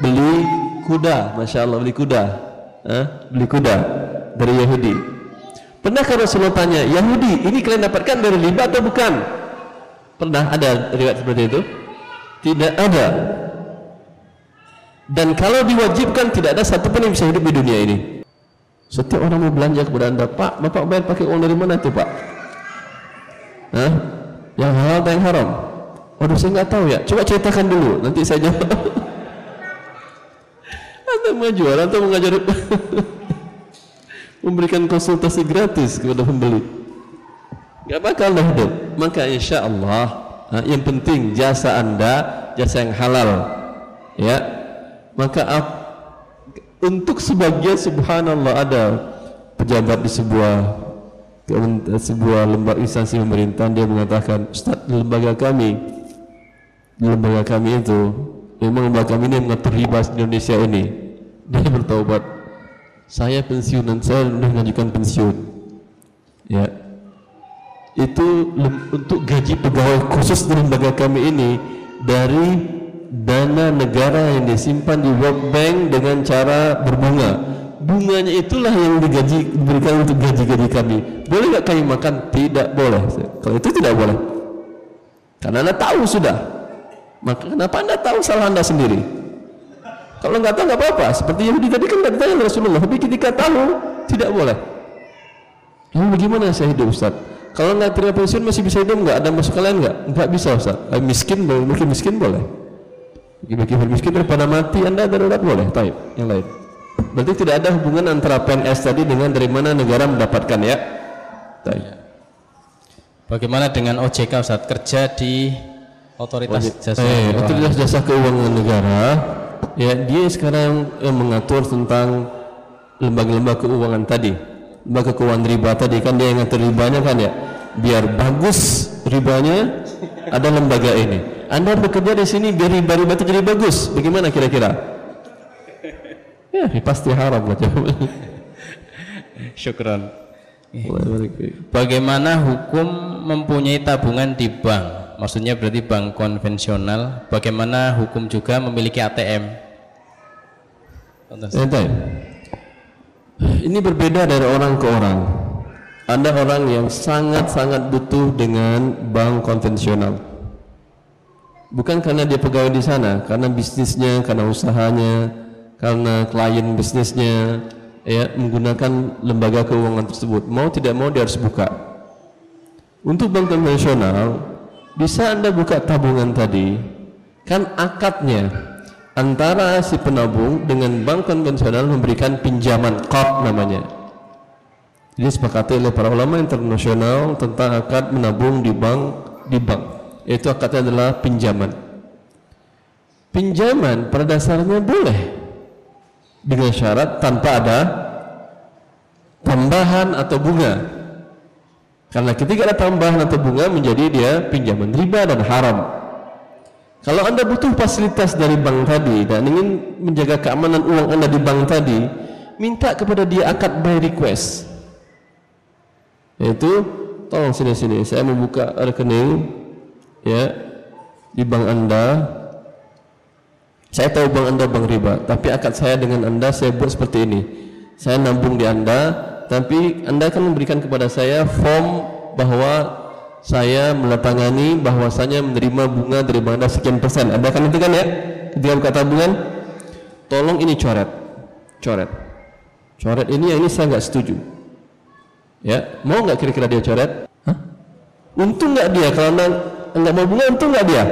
beli kuda, masya Allah beli kuda, beli kuda dari Yahudi. Pernahkah Rasulullah tanya Yahudi, ini kalian dapatkan dari riba atau bukan? Pernah ada riwayat seperti itu? Tidak ada. Dan kalau diwajibkan, tidak ada satupun yang bisa hidup di dunia ini. Setiap orang mau belanja kepada Anda, Pak, Bapak bayar pakai uang dari mana itu Pak? Hah? Yang halal dan yang haram? Waduh, saya nggak tahu ya. Coba ceritakan dulu, nanti saya jawab. Atau mengajar, atau mengajar memberikan konsultasi gratis kepada pembeli. Gak bakal dah hidup. Maka insya Allah yang penting jasa Anda, jasa yang halal, ya. Maka untuk sebagian, subhanallah, ada pejabat di sebuah lembaga instansi pemerintahan, dia mengatakan, Ustaz, lembaga kami itu memang lembaga kami ini mengatur riba di Indonesia ini. Dia bertaubat, saya pensiun dan saya sudah mengajukan pensiun, ya. Itu untuk gaji pegawai khusus di lembaga kami ini dari dana negara yang disimpan di World Bank dengan cara berbunga. bunganya itulah yang digaji, diberikan untuk gaji-gaji kami. Boleh nggak kami makan? Tidak boleh. Kalau itu tidak boleh, karena Anda tahu sudah. Maka kenapa Anda tahu salah Anda sendiri? Kalau nggak tahu nggak apa-apa. Seperti Yahudi tadi kan datang dengan Rasulullah, tapi ketika tahu tidak boleh. Lalu bagaimana saya hidup, Ustaz? Kalau nggak terima pensiun masih bisa hidup nggak? Ada masuk kalian nggak? Nggak bisa, Ustaz. Miskin boleh, mungkin miskin boleh. Bagi miskin daripada mati, Anda darurat boleh. Taib. Yang lain. Berarti tidak ada hubungan antara PNS tadi dengan dari mana negara mendapatkan, ya. Taib. Bagaimana dengan OJK, Ustaz? Kerja di Otoritas Jasa Otoritas Jasa Keuangan Negara, ya, dia sekarang mengatur tentang lembaga-lembaga keuangan tadi. Lembaga keuangan riba tadi kan dia yang ngatur ribanya kan, ya. Biar bagus ribanya ada lembaga ini. Anda bekerja di sini biar riba-riba itu jadi bagus. Bagaimana kira-kira? Ya, pasti haram lah. Syukran. Bagaimana hukum mempunyai tabungan di bank? Maksudnya berarti bank konvensional. Bagaimana hukum juga memiliki ATM? Ini berbeda dari orang ke orang. Ada orang yang sangat-sangat butuh dengan bank konvensional. Bukan karena dia pegawai di sana, karena bisnisnya, karena usahanya, karena klien bisnisnya, ya, menggunakan lembaga keuangan tersebut. Mau tidak mau dia harus buka. Untuk bank konvensional, bisa Anda buka tabungan tadi, kan akadnya antara si penabung dengan bank konvensional memberikan pinjaman, qard namanya. Jadi sepakati oleh para ulama internasional tentang akad menabung di bank, yaitu akadnya adalah pinjaman. Pinjaman pada dasarnya boleh, dengan syarat tanpa ada tambahan atau bunga. Karena ketika ada tambahan atau bunga menjadi dia pinjaman riba dan haram. Kalau Anda butuh fasilitas dari bank tadi dan ingin menjaga keamanan uang Anda di bank tadi, minta kepada dia akad by request. Yaitu, tolong sini-sini, saya membuka rekening, ya, di bank Anda. Saya tahu bank Anda bank riba, tapi akad saya dengan Anda saya buat seperti ini. Saya nabung di Anda, tapi Anda akan memberikan kepada saya form bahwa saya menandatangani bahwasanya menerima bunga dari bank Anda sekian persen. Anda akan itu kan, ya, ketika buka tabungan, tolong ini coret, coret ini, yang ini saya nggak setuju. Ya, mau nggak kira-kira dia coret? Hah? Untung nggak dia kalau Anda nggak mau bunga, untung nggak dia?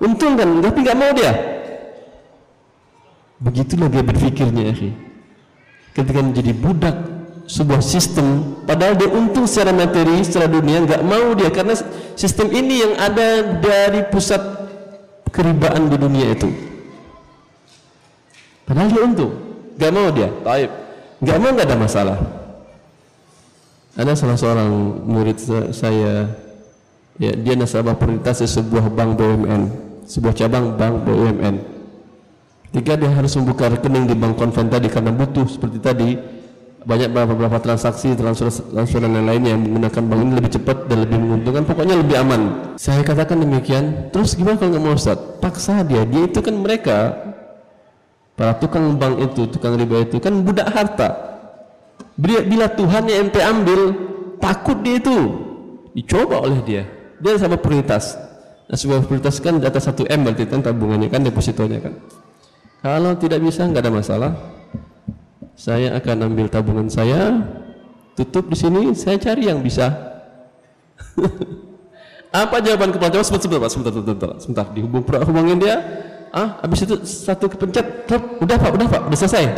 Untung kan, tapi nggak mau dia. Begitulah dia berpikirnya, akhi. Ketika menjadi budak sebuah sistem, padahal dia untung secara materi, secara dunia, nggak mau dia karena sistem ini yang ada dari pusat keribaan di dunia itu. Padahal dia untung, nggak mau dia. Taib, nggak mau nggak ada masalah. Ada salah seorang murid saya, ya, dia nasabah prioritas di sebuah bank BUMN, sebuah cabang bank BUMN. Ketika dia harus membuka rekening di bank konven tadi karena butuh seperti tadi, banyak beberapa transaksi, transfer dan lain-lainnya yang menggunakan bank ini lebih cepat dan lebih menguntungkan, pokoknya lebih aman. Saya katakan demikian, terus gimana kalau nggak mau, Ustaz? Paksa dia, itu kan mereka para tukang bank itu, tukang riba itu kan budak harta. Bila Tuhan yang ente ambil, takut dia itu, dicoba oleh dia. Dia sama prioritas. Nah, sebuah prioritas kan di atas 1M berarti kan tabungannya kan, depositonya kan. Kalau tidak bisa, nggak ada masalah. Saya akan ambil tabungan saya, tutup di sini, saya cari yang bisa. Apa jawaban kepala cabang? Sebentar, hubungin dia. Ah, habis itu satu kepencet, udah Pak, udah selesai.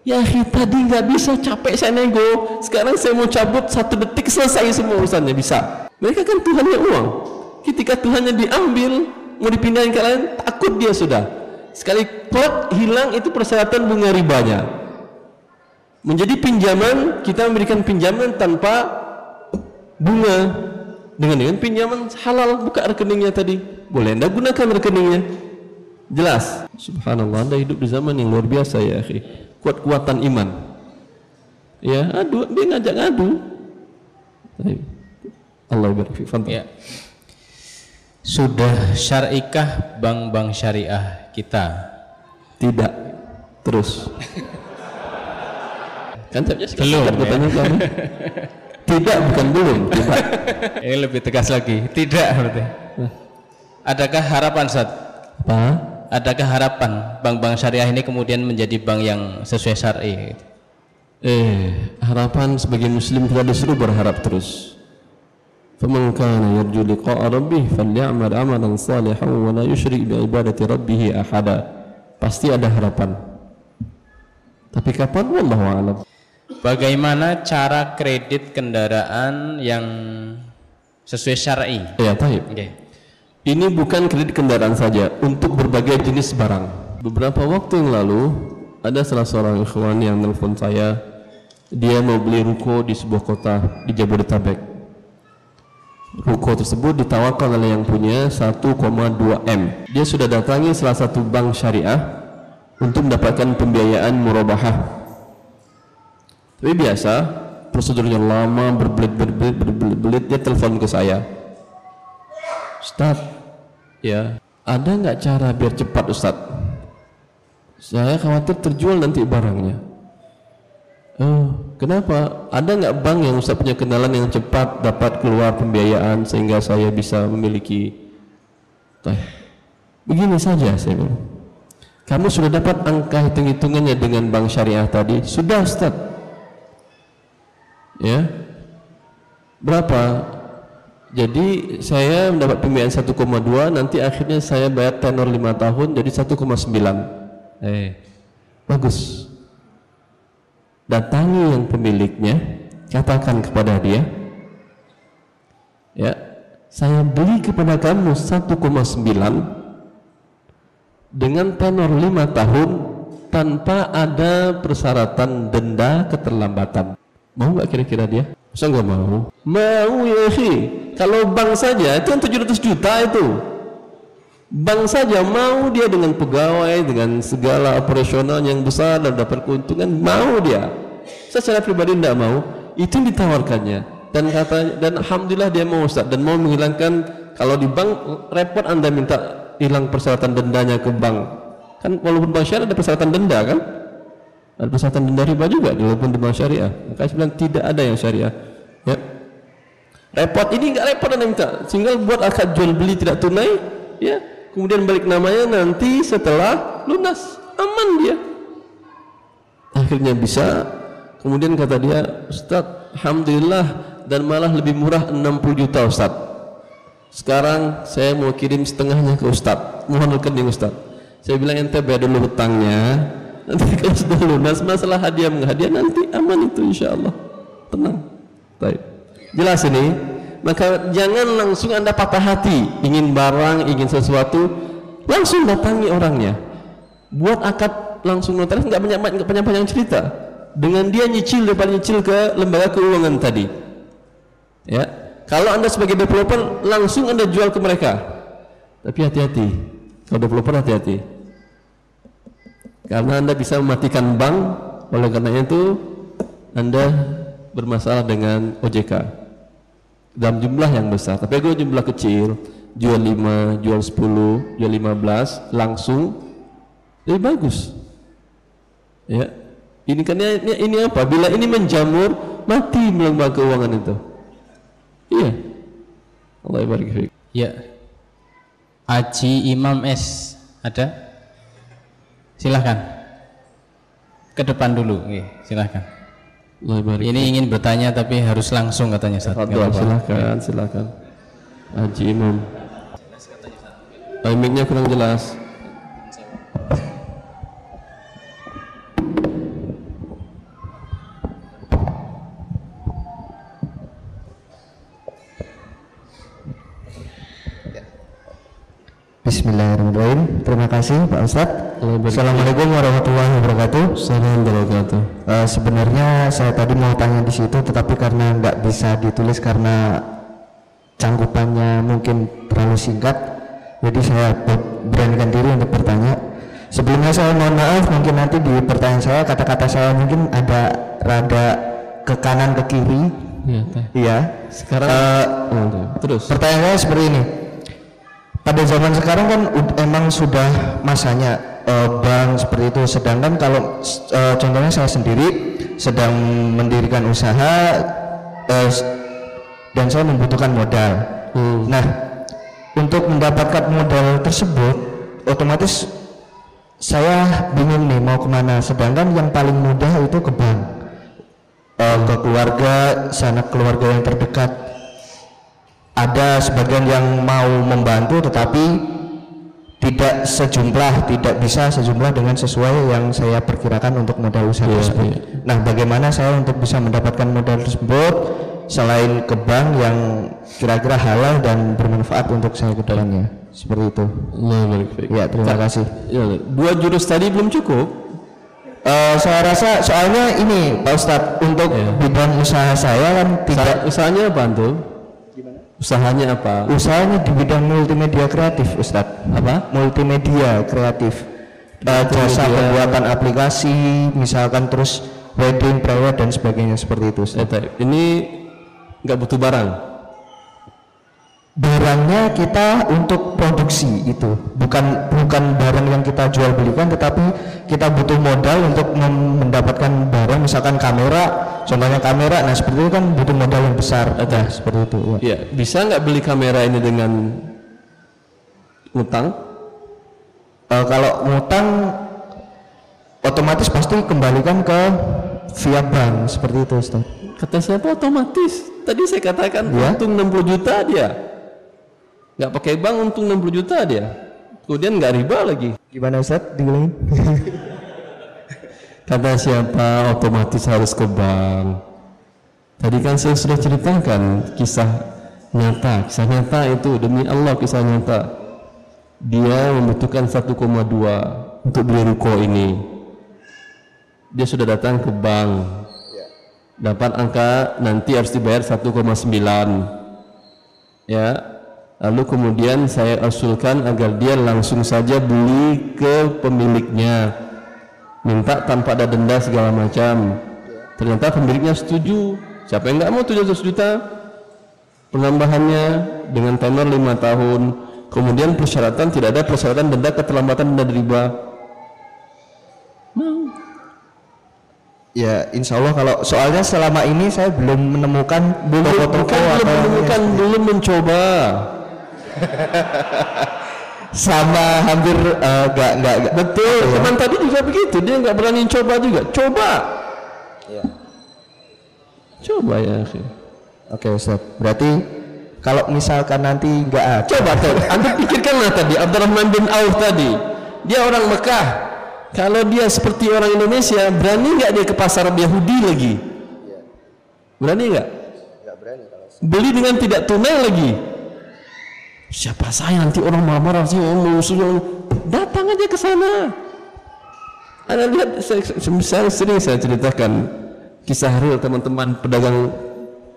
Ya, tadi nggak bisa, capek saya nego. Sekarang saya mau cabut, 1 detik selesai semua urusannya, bisa. Mereka kan Tuhannya uang. Ketika Tuhannya diambil, mau dipindahin ke lain, takut dia sudah. Sekali klop hilang itu persyaratan bunga ribanya. Menjadi pinjaman, kita memberikan pinjaman tanpa bunga. Dengan pinjaman halal, buka rekeningnya tadi. Boleh Anda gunakan rekeningnya. Jelas. Subhanallah, Anda hidup di zaman yang luar biasa, ya, akhi. Kuat-kuatan iman. Ya, aduh, dia ngajak ngadu. Allah berfirman. Fantastis. Ya. Sudah syarikah bank-bank syariah kita? Tidak. Terus Kan belum ya? Tidak, bukan belum. Tidak. Ini lebih tegas lagi. Tidak berarti. Adakah harapan Ustadz? Apa? Adakah harapan bank-bank syariah ini kemudian menjadi bank yang sesuai syar'i? Harapan sebagai muslim kita disuruh berharap terus. فَمَنْ كَانَ يَرْجُو لِقَاءَ رَبِّهِ فَلْيَعْمَلْ عَمَلًا صَالِحًا وَلَا يُشْرِكْ بِعِبَادَةِ رَبِّهِ أَحَدًا. Pasti ada harapan. Tapi kapan? Wallahu a'lam. Bagaimana cara kredit kendaraan yang sesuai syar'i? Ya, taib. Okay. Ini bukan kredit kendaraan saja, untuk berbagai jenis barang. Beberapa waktu yang lalu ada salah seorang ikhwan yang nelpon saya. Dia mau beli ruko di sebuah kota di Jabodetabek. Ruko tersebut ditawarkan oleh yang punya 1,2 M. Dia sudah datangi salah satu bank syariah untuk mendapatkan pembiayaan murabahah. Tapi biasa prosedurnya lama, berbelit-belit. Dia telepon ke saya, "Ustadz, ya, ada nggak cara biar cepat, Ustadz? Saya khawatir terjual nanti barangnya." Kenapa? Ada nggak bank yang Ustadz punya kenalan yang cepat dapat keluar pembiayaan sehingga saya bisa memiliki? Begini saja saya bilang, kamu sudah dapat angka hitung-hitungannya dengan bank syariah tadi? Sudah, Ustadz. Ya, berapa? Jadi saya mendapat pembiayaan 1,2, nanti akhirnya saya bayar tenor 5 tahun, jadi 1,9. Bagus. Datangi yang pemiliknya, katakan kepada dia, ya, saya beli kepada kamu 1,9 dengan tenor 5 tahun tanpa ada persyaratan denda keterlambatan. Mau nggak kira-kira dia? Masa nggak mau? Mau, ya sih. Kalau bank saja itu yang 700 juta itu, bank saja mau dia dengan pegawai, dengan segala operasional yang besar dan dapat keuntungan, mau dia. Secara pribadi tidak mau, itu ditawarkannya. Dan katanya, dan alhamdulillah dia mau, Ustaz, dan mau menghilangkan. Kalau di bank repot, Anda minta hilang persyaratan dendanya ke bank. Kan walaupun bank syariah ada persyaratan denda kan? Ada persyaratan denda riba juga walaupun di bank syariah. Maka saya bilang tidak ada yang syariah. Ya. Repot ini enggak repot Anda minta. Sehingga buat akad jual beli tidak tunai, ya. Kemudian balik namanya nanti setelah lunas, aman dia. Akhirnya bisa. Kemudian kata dia, "Ustadz, alhamdulillah, dan malah lebih murah 60 juta, Ustadz. Sekarang saya mau kirim setengahnya ke Ustadz, mohon rekening Ustadz." Saya bilang, "Ente bayar dulu hutangnya, nanti kalau sudah lunas masalah hadiah menghadiah nanti aman itu, insya Allah, tenang." Baik. Jelas ini. Maka jangan langsung Anda patah hati ingin barang, ingin sesuatu, langsung datangi orangnya, buat akad langsung notaris, nggak panjang-panjang cerita. Dengan dia nyicil, daripada nyicil ke lembaga keuangan tadi, ya. Kalau Anda sebagai developer langsung Anda jual ke mereka, tapi hati-hati. Kalau developer hati-hati, karena Anda bisa mematikan bank. Oleh karenanya itu Anda bermasalah dengan OJK dalam jumlah yang besar. Tapi kalau jumlah kecil, jual 5, jual 10, jual 15 langsung, lebih bagus. Ya, ini kan ini apa? Bila ini menjamur, mati lembaga keuangan itu. Iya. Allah barik fiik. Ya. Aji Imam S ada? Silahkan. Ke depan dulu, oke, silahkan. Ini ingin bertanya tapi harus langsung katanya. Silakan, silakan. Haji Imam. Mic-nya kurang jelas. Bismillahirrahmanirrahim. Terima kasih Pak Ustadz. Assalamualaikum warahmatullahi wabarakatuh. Sebenarnya saya tadi mau tanya di situ, tetapi karena nggak bisa ditulis karena cangkupannya mungkin terlalu singkat, jadi saya beranikan diri untuk bertanya. Sebelumnya saya mohon maaf, mungkin nanti di pertanyaan saya kata-kata saya mungkin ada rada ke kanan ke kiri. Iya. Sekarang terus. Pertanyaannya seperti ini. Pada zaman sekarang kan emang sudah masanya bank seperti itu, sedangkan kalau contohnya saya sendiri, sedang mendirikan usaha dan saya membutuhkan modal. Nah, untuk mendapatkan modal tersebut otomatis saya bingung nih mau kemana, sedangkan yang paling mudah itu ke bank, ke keluarga, sanak keluarga yang terdekat. Ada sebagian yang mau membantu tetapi tidak sejumlah, tidak bisa sejumlah dengan sesuai yang saya perkirakan untuk modal usaha tersebut. Nah, bagaimana saya untuk bisa mendapatkan modal tersebut selain ke bank yang kira-kira halal dan bermanfaat untuk saya ke depannya? Seperti itu. Nah, baik. Ya, terima kasih. Ya, dua jurus tadi belum cukup. Saya rasa soalnya ini Pak Ustadz, untuk bidang usaha saya kan tidak. Usahanya apa antum? Usahanya apa? Usahanya di bidang multimedia kreatif, Ustadz. Apa? Multimedia kreatif. Jasa pembuatan aplikasi, misalkan, terus wedding, prewed dan sebagainya, seperti itu. Ini nggak butuh barang. Barangnya kita untuk produksi itu, bukan barang yang kita jual belikan, tetapi kita butuh modal untuk mendapatkan barang, misalkan kamera. Contohnya kamera, nah seperti itu kan butuh modal yang besar. Nah, seperti itu. Ya, bisa nggak beli kamera ini dengan utang? Kalau utang, otomatis pasti kembalikan ke via bank, seperti itu, Ustaz. Kata siapa otomatis? Tadi saya katakan untung 60 juta dia, nggak pakai bank untung 60 juta dia, kemudian nggak riba lagi. Gimana Ustaz? Diulangin. Kata siapa otomatis harus ke bank? Tadi kan saya sudah ceritakan kisah nyata itu, demi Allah kisah nyata. Dia membutuhkan 1,2 untuk beli ruko ini. Dia sudah datang ke bank, dapat angka nanti harus dibayar 1,9, ya. Lalu kemudian saya usulkan agar dia langsung saja beli ke pemiliknya, minta tanpa ada denda segala macam. Ternyata pemiliknya setuju. Siapa yang nggak mau 700 juta penambahannya dengan tenor 5 tahun. Kemudian persyaratan, tidak ada persyaratan denda keterlambatan, denda riba. Mau? Ya, insya Allah. Kalau soalnya selama ini saya belum menemukan, belum mencoba. Sama hampir enggak betul. Teman tadi juga begitu, dia enggak berani coba juga. Coba ya. Oke Ustaz, berarti kalau misalkan nanti enggak coba tuh, Anda pikirkanlah tadi Abdurrahman bin Auf tadi, dia orang Mekah. Kalau dia seperti orang Indonesia, berani enggak dia ke pasar Yahudi lagi? Berani enggak? Enggak berani. Beli dengan tidak tunai lagi. Siapa saya nanti orang marah-marah sih, datang aja ke sana. Anda lihat, saya sering saya ceritakan kisah real teman-teman pedagang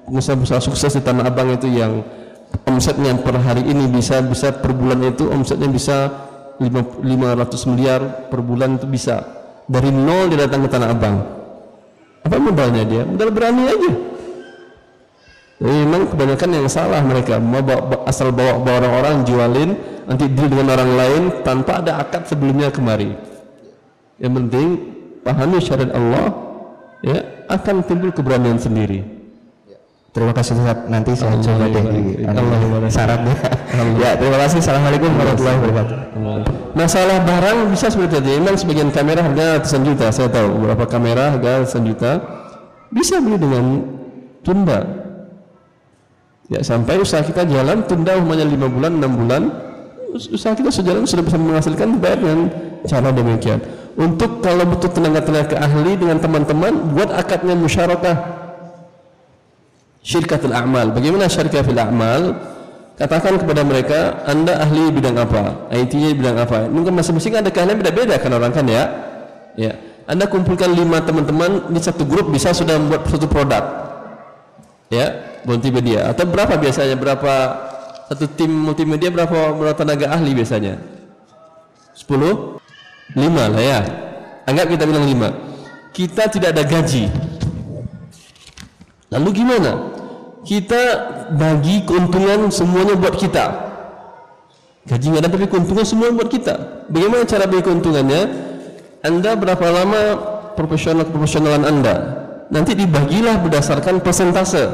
pengusaha sukses di Tanah Abang itu, yang omsetnya per hari ini bisa per bulan itu omsetnya bisa 500 miliar per bulan, itu bisa dari nol dia datang ke Tanah Abang. Apa modalnya dia? Modal berani aja. Memang kebanyakan yang salah mereka, asal bawa orang-orang, jualin, nanti deal dengan orang lain tanpa ada akad sebelumnya kemari. Yang penting pahami syariat Allah, ya, akan timbul keberanian sendiri. Terima kasih Ustaz, nanti saya coba deh syaratnya. Ya, terima kasih. Assalamualaikum warahmatullahi wabarakatuh. Masalah barang bisa seperti tadi, memang sebagian kamera harga ratusan juta, saya tahu beberapa kamera harga ratusan juta, bisa beli dengan tunda. Ya, sampai usaha kita jalan, tunda umumnya 5 bulan 6 bulan, usaha kita sejalan sudah bisa menghasilkan, dibayar dengan cara demikian. Untuk kalau butuh tenaga-tenaga ahli dengan teman-teman, buat akadnya musyarakah syirkatul a'mal. Bagaimana syirkatul a'mal? Katakan kepada mereka, Anda ahli bidang apa, IT-nya bidang apa. Mungkin masing-masing ada keahlian beda-beda kan orang kan, ya. Ya, Anda kumpulkan 5 teman-teman di satu grup, bisa sudah membuat suatu produk, ya. Multimedia atau berapa biasanya, berapa satu tim multimedia, berapa tenaga ahli biasanya? 10? 5 lah ya, anggap kita bilang 5. Kita tidak ada gaji, lalu gimana? Kita bagi keuntungan semuanya buat kita. Gaji nggak ada, tapi keuntungan semua buat kita. Bagaimana cara bagi keuntungannya? Anda berapa lama profesionalan Anda? nanti dibagilah berdasarkan persentase.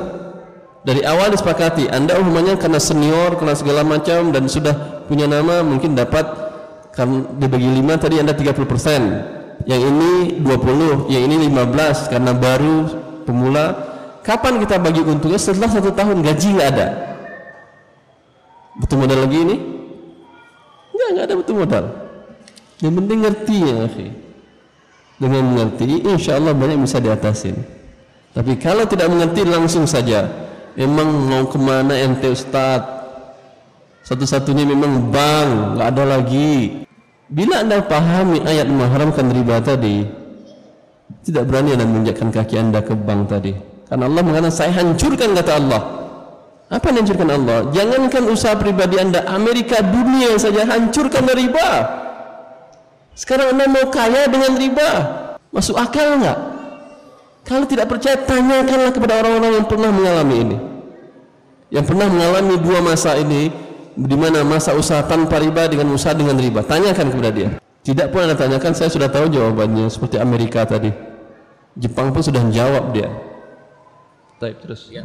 Dari awal disepakati, Anda umumnya karena senior, karena segala macam dan sudah punya nama, mungkin dapat kan dibagi 5, tadi Anda 30%, yang ini 20, yang ini 15 karena baru pemula. Kapan kita bagi untungnya? Setelah 1 tahun gaji nggak ada. Betul modal lagi ini? Nggak ada betul modal. Yang penting ngerti ya, akhi. Dengan mengerti, insya Allah banyak bisa diatasin. Tapi kalau tidak mengerti langsung saja, memang mau kemana ente Ustadz? Satu-satunya memang bank, nggak ada lagi. Bila Anda pahami ayat mengharamkan riba tadi, tidak berani Anda menginjakkan kaki Anda ke bank tadi. Karena Allah mengatakan, saya hancurkan, kata Allah. Apa yang hancurkan Allah? Jangankan usaha pribadi Anda, Amerika, dunia saja hancurkan riba. Sekarang Anda mau kaya dengan riba, masuk akal nggak? Kalau tidak percaya, tanyakanlah kepada orang-orang yang pernah mengalami ini, yang pernah mengalami dua masa ini, di mana masa usaha tanpa riba dengan usaha dengan riba. Tanyakan kepada dia. Tidak pun Anda tanyakan, saya sudah tahu jawabannya. Seperti Amerika tadi, Jepang pun sudah menjawab dia. Taip, terus. Ya.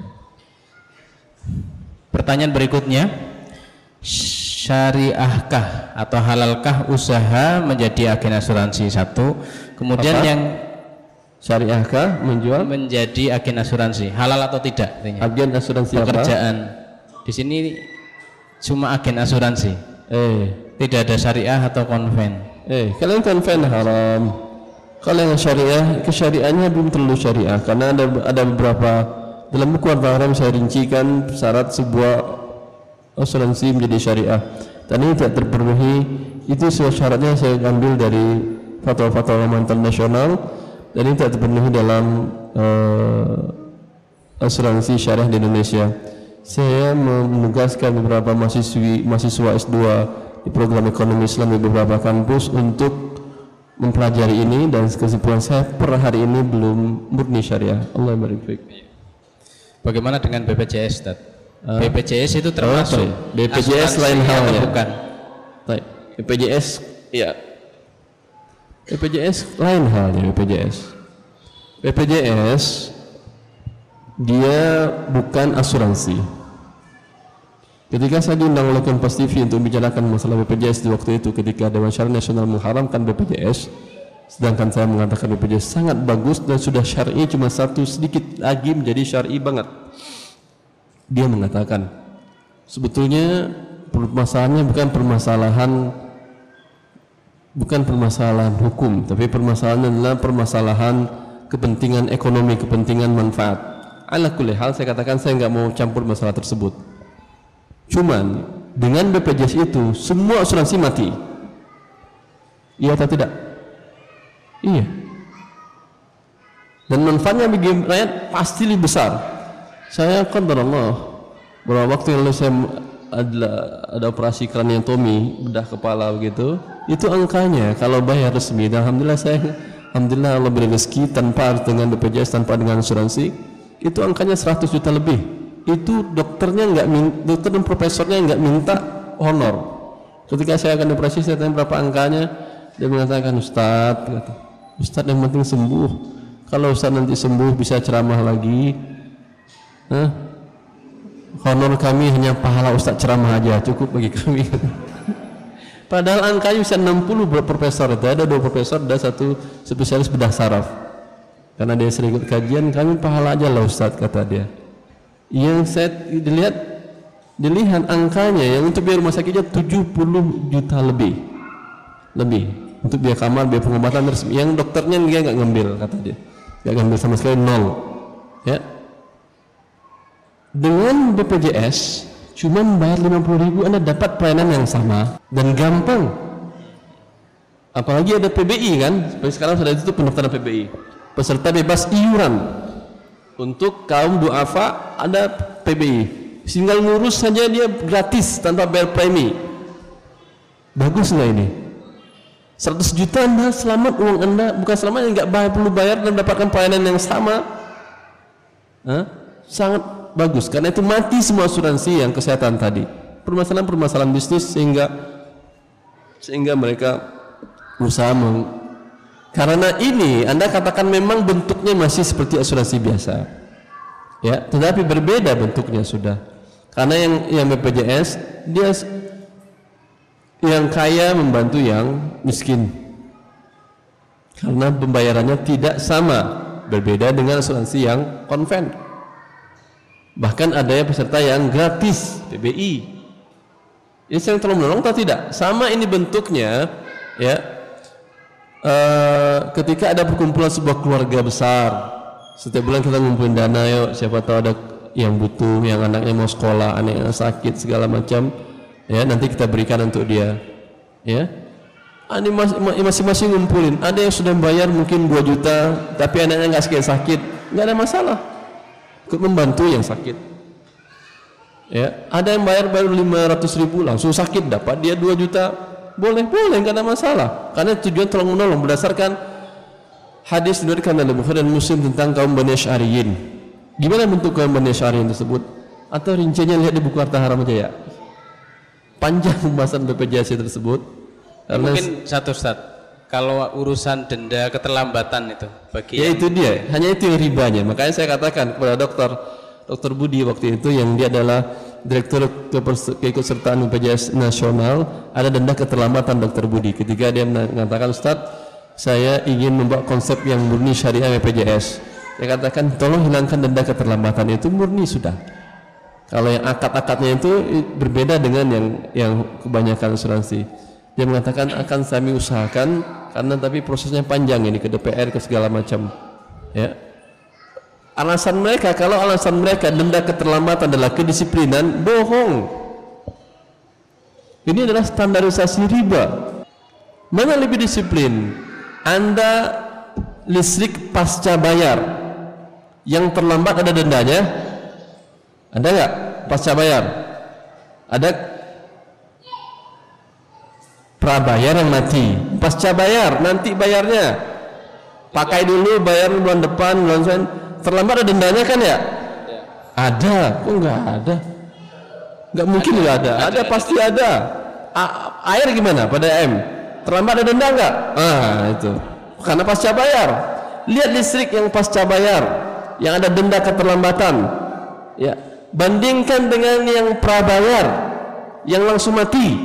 Pertanyaan berikutnya, syariahkah atau halalkah usaha menjadi agen asuransi? Satu. Kemudian apa? Yang syariahkah menjual menjadi agen asuransi, halal atau tidak? Agen asuransi pekerjaan apa? Di sini cuma agen asuransi, tidak ada syariah atau konven. Kalian konven haram. Kalau yang syariah, kesyariahannya belum terlalu syariah, karena ada beberapa. Dalam buku Harta Haram saya rincikan syarat sebuah asuransi menjadi syariah. Tadi tidak terpenuhi, itu syaratnya saya ambil dari fatwa-fatwa mantan nasional, dan ini tidak terpenuhi dalam asuransi syariah di Indonesia. Saya menugaskan beberapa mahasiswa S2 di program ekonomi Islam di beberapa kampus untuk mempelajari ini, dan kesimpulan saya per hari ini belum murni syariah. Allah berfirman. Bagaimana dengan BPJS, Tad? BPJS itu termasuk BPJS lain halnya, bukan? BPJS, ya. BPJS lain halnya. BPJS dia bukan asuransi. Ketika saya diundang oleh Kompas TV untuk membicarakan masalah BPJS di waktu itu, ketika Dewan Syariah Nasional mengharamkan BPJS, sedangkan saya mengatakan BPJS sangat bagus dan sudah syar'i, cuma satu sedikit lagi menjadi syar'i banget. Dia mengatakan sebetulnya permasalahannya bukan permasalahan hukum, tapi permasalahannya adalah permasalahan kepentingan ekonomi, kepentingan manfaat. Ala kulli hal, saya katakan saya nggak mau campur masalah tersebut. Cuman dengan BPJS itu semua asuransi mati. Iya atau tidak? Iya. Dan manfaatnya bagi rakyat pasti lebih besar. Saya qadarullah, beberapa waktu yang lalu saya ada operasi kraniotomi, bedah kepala begitu. Itu angkanya kalau bayar resmi. Dan alhamdulillah alhamdulillah berrezeki tanpa dengan BPJS, tanpa dengan asuransi. Itu angkanya 100 juta lebih. Itu dokternya nggak, dokter dan profesornya nggak minta honor. Ketika saya akan operasi, saya tanya berapa angkanya. Dia mengatakan, Ustadz, Ustadz yang penting sembuh. Kalau Ustadz nanti sembuh bisa ceramah lagi. Honor kami hanya pahala Ustadz ceramah aja, cukup bagi kami. Padahal angkanya bisa 60 profesor. Ada 2 profesor, ada 1 spesialis bedah saraf. Karena dia sering ikut kajian, kami pahala aja lah Ustadz, kata dia. Yang saya dilihat angkanya, yang untuk biaya rumah sakitnya 70 juta lebih. Untuk biaya kamar, biaya pengobatan resmi, yang dokternya dia nggak ngambil, kata dia nggak ngambil sama sekali, nol ya. Dengan BPJS cuma membayar 50.000, Anda dapat pelayanan yang sama dan gampang. Apalagi ada PBI kan, seperti sekarang sudah itu pendaftaran PBI, peserta bebas iuran. Untuk kaum duafa ada PBI, tinggal ngurus saja, dia gratis tanpa bayar premi. Bagus nggak ini? 100 juta Anda selamat, uang Anda bukan selamat, enggak perlu bayar dan mendapatkan pelayanan yang sama. Sangat bagus, karena itu mati semua asuransi yang kesehatan tadi. Permasalahan-permasalahan bisnis sehingga mereka berusaha Karena ini Anda katakan memang bentuknya masih seperti asuransi biasa, ya, tetapi berbeda bentuknya sudah. Karena yang BPJS dia yang kaya membantu yang miskin, karena pembayarannya tidak sama, berbeda dengan asuransi yang konven. Bahkan ada yang peserta yang gratis PBI. Ini yang tolong menolong atau tidak? Sama ini bentuknya, ya. Ketika ada perkumpulan sebuah keluarga besar, setiap bulan kita ngumpulin dana, yuk siapa tahu ada yang butuh, yang anaknya mau sekolah, anaknya sakit segala macam, ya nanti kita berikan untuk dia, ya. Ini masing-masing ngumpulin. Ada yang sudah bayar mungkin 2 juta, tapi anaknya nggak sakit, nggak ada masalah, ikut membantu yang sakit. Ya, ada yang bayar baru 500.000 langsung sakit, dapat dia 2 juta. Boleh, nggak ada masalah, karena tujuan tolong menolong berdasarkan hadis diriwayatkan oleh Bukhari dan Muslim tentang kaum Bani Syariin. Gimana bentuk kaum Bani Syariin tersebut? Atau rinciannya lihat di buku harta haram aja, ya. Panjang pembahasan BPJS tersebut. Mungkin satu Ustadz, kalau urusan denda keterlambatan itu bagi ya itu dia, hanya itu yang ribanya. Makanya saya katakan kepada Dokter Budi waktu itu, yang dia adalah Direktur Keikutsertaan BPJS Nasional, ada denda keterlambatan Dr. Budi. Ketika dia mengatakan, Ustadz, saya ingin membuat konsep yang murni syariah BPJS. Dia katakan, tolong hilangkan denda keterlambatan, itu murni sudah. Kalau yang akad-akadnya itu berbeda dengan yang kebanyakan asuransi. Dia mengatakan akan kami usahakan, karena tapi prosesnya panjang ini ke DPR ke segala macam. Ya. Alasan mereka, kalau alasan mereka denda keterlambatan adalah kedisiplinan, bohong. Ini adalah standarisasi riba. Mana lebih disiplin? Anda listrik pasca bayar, yang terlambat ada dendanya? Ada nggak pasca bayar? Ada prabayar yang mati, pasca bayar nanti bayarnya, pakai dulu bayar bulan depan, bulan selanjutnya. Terlambat ada dendanya kan, ya? Ada, kok nggak ada? Nggak mungkin nggak ada. Ada pasti ada. Air gimana pada M? Terlambat ada denda nggak? Ah itu, karena pasca bayar. Lihat listrik yang pasca bayar, yang ada denda keterlambatan. Ya, bandingkan dengan yang prabayar, yang langsung mati.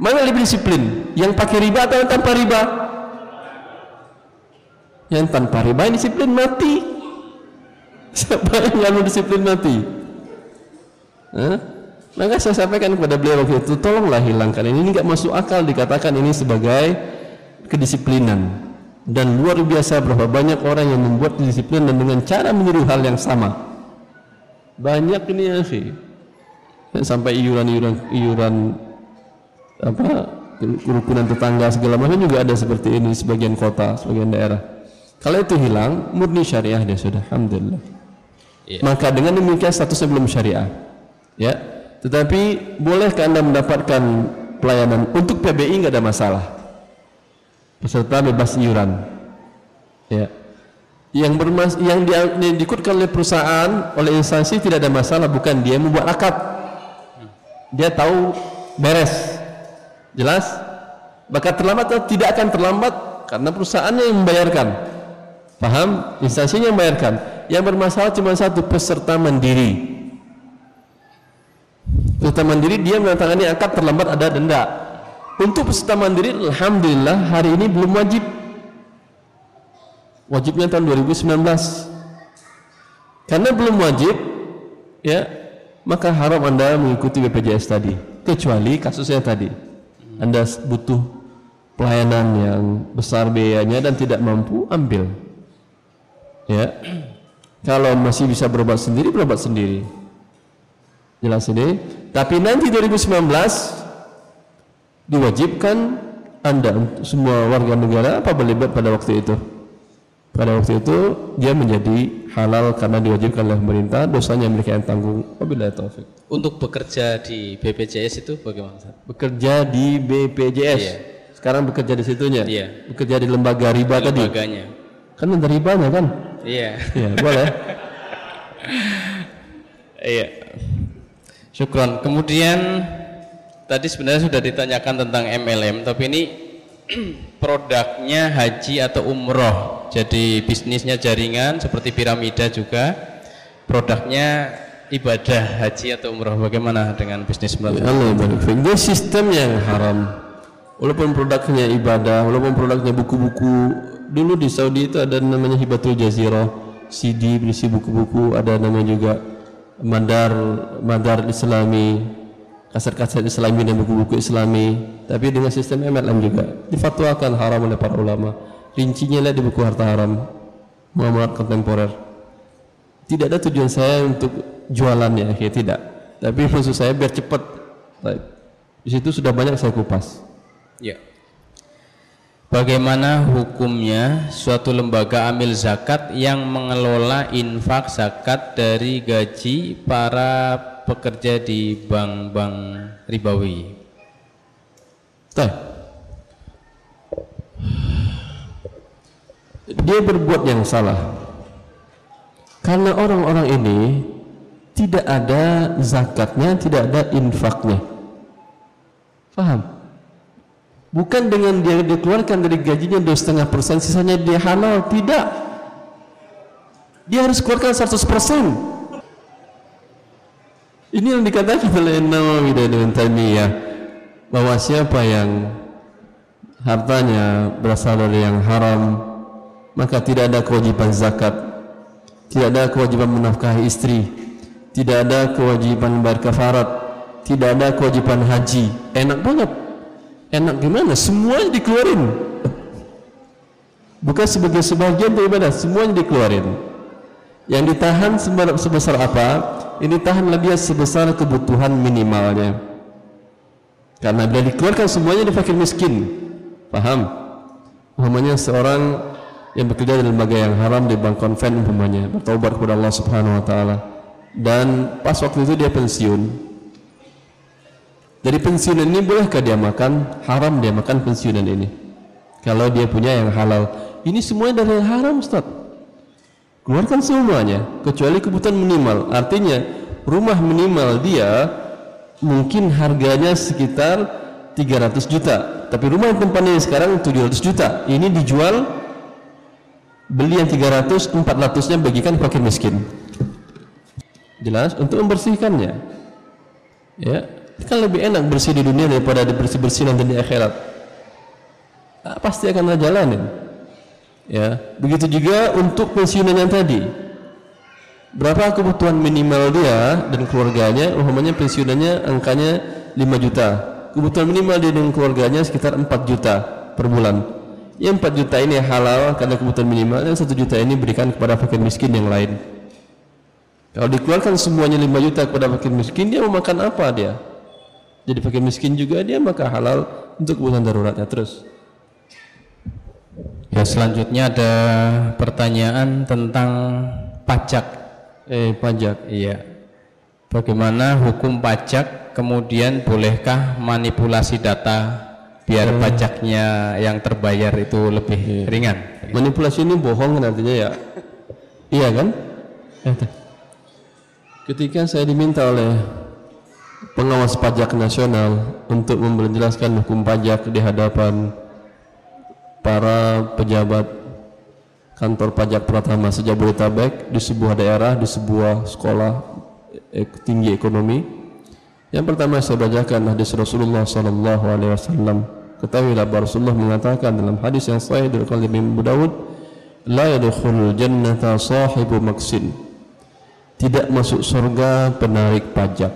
Mana lebih disiplin? Yang pakai riba atau yang tanpa riba? Yang tanpa riba yang disiplin mati. Siapa yang disiplin mati? Hah? Maka saya sampaikan kepada beliau waktu itu, tolonglah hilangkan ini nggak masuk akal dikatakan ini sebagai kedisiplinan. Dan luar biasa berapa banyak orang yang membuat disiplin dan dengan cara meniru hal yang sama. Banyak ini ya sih, sampai iuran apa kerukunan tetangga segala macam juga ada seperti ini sebagian kota, sebagian daerah. Kalau itu hilang, murni syariah dia sudah. Alhamdulillah. Ya. Maka dengan demikian statusnya belum syariah, ya. Tetapi bolehkah Anda mendapatkan pelayanan untuk PBI? Nggak ada masalah, peserta bebas iuran, ya. Yang diikutkan oleh perusahaan, oleh instansi tidak ada masalah, bukan dia membuat akad, dia tahu beres, jelas. Bakal terlambat atau tidak akan terlambat karena perusahaannya yang membayarkan, paham? Instansinya yang membayarkan. Yang bermasalah cuma satu, peserta mandiri. Peserta mandiri dia menandatangani akad terlambat ada denda. Untuk peserta mandiri, alhamdulillah hari ini belum wajib. Wajibnya tahun 2019. Karena belum wajib, ya, maka haram Anda mengikuti BPJS tadi. Kecuali kasusnya tadi, Anda butuh pelayanan yang besar biayanya dan tidak mampu, ambil. Ya. Kalau masih bisa berobat sendiri, jelas ini. Tapi nanti 2019 diwajibkan Anda semua warga negara apa berlibat pada waktu itu. Pada waktu itu dia menjadi halal karena diwajibkan oleh pemerintah, dosanya mereka yang tanggung. Wabillahi taufik. Untuk bekerja di BPJS itu bagaimana? Bekerja di BPJS. Iya. Sekarang bekerja di situnya. Iya. Bekerja di lembaga riba tadi. Lembaganya. Kan ada ribanya kan? Iya. Ya, boleh. Iya. Syukron. Kemudian tadi sebenarnya sudah ditanyakan tentang MLM, tapi ini produknya haji atau umroh, jadi bisnisnya jaringan seperti piramida juga, produknya ibadah haji atau umroh. Bagaimana dengan bisnis mereka? Dia sistem yang haram, walaupun produknya ibadah, walaupun produknya buku-buku. Dulu di Saudi itu ada namanya Hibatul Jazirah, CD berisi buku-buku, ada namanya juga Mandar Islami, kaset-kaset Islami dan buku-buku Islami, tapi dengan sistem MLM juga. Difatwakan haram oleh para ulama. Rincinya lihat di buku Harta Haram Muamalat Kontemporer. Tidak ada tujuan saya untuk jualannya, ya tidak. Tapi maksud saya biar cepat. Di situ sudah banyak saya kupas. Ya. Bagaimana hukumnya suatu lembaga amil zakat yang mengelola infak zakat dari gaji para pekerja di bank-bank ribawi? Dia berbuat yang salah, karena orang-orang ini tidak ada zakatnya, tidak ada infaknya. Paham? Bukan dengan dia dikeluarkan dari gajinya 2,5%, sisanya dia halal, tidak. Dia harus keluarkan 100%. Ini yang dikatakan oleh Nawawi dan Taimiyah, bahwa siapa yang hartanya berasal dari yang haram, maka tidak ada kewajiban zakat, tidak ada kewajiban menafkahi istri, tidak ada kewajiban bayar kafarat, tidak ada kewajiban haji. Enak banget. Enak gimana? Semuanya dikeluarin. Bukan sebagai sebagian daripada, semuanya dikeluarin. Yang ditahan sebesar apa? Ini tahanlah dia sebesar kebutuhan minimalnya. Karena bila dikeluarkan semuanya dia fakir miskin. Paham? Umpamanya seorang yang bekerja di lembaga yang haram, di bank konven umpamanya, bertaubat kepada Allah Subhanahu Wa Taala, dan pas waktu itu dia pensiun. Dari pensiunan ini bolehkah dia makan? Haram dia makan pensiunan ini. Kalau dia punya yang halal. Ini semuanya dari yang haram, Ustadz. Keluarkan semuanya kecuali kebutuhan minimal. Artinya rumah minimal dia mungkin harganya sekitar 300 juta, tapi rumah yang tempatnya sekarang 700 juta. Ini dijual, beli yang 300, 400 nya bagikan fakir miskin. Jelas untuk membersihkannya ya. Kan lebih enak bersih di dunia daripada dibersih-bersih nanti di akhirat. Pasti akan ada jalanin. Ya, begitu juga untuk pensiunan yang tadi. Berapa kebutuhan minimal dia dan keluarganya? Umpamanya pensiunannya angkanya 5 juta. Kebutuhan minimal dia dan keluarganya sekitar 4 juta per bulan. Yang 4 juta ini halal karena kebutuhan minimal, dan 1 juta ini berikan kepada fakir miskin yang lain. Kalau dikeluarkan semuanya 5 juta kepada fakir miskin, dia mau makan apa dia? Jadi fakir miskin juga dia, maka halal untuk kebutuhan daruratnya terus. Ya, selanjutnya ada pertanyaan tentang pajak. Pajak. Iya. Bagaimana hukum pajak? Kemudian bolehkah manipulasi data biar pajaknya yang terbayar itu lebih ringan? Manipulasi ini bohong nantinya ya. Iya kan? Ketika saya diminta oleh pengawas pajak nasional untuk menjelaskan hukum pajak di hadapan para pejabat kantor pajak Pratama Sejabodetabek di sebuah daerah, di sebuah sekolah tinggi ekonomi, yang pertama saya bacakan hadis Rasulullah SAW. Ketahuilah bahwa Rasulullah mengatakan dalam hadis yang sahih dari Abu Dawud, la yadkhulul jannata sahibu maksin, tidak masuk surga penarik pajak.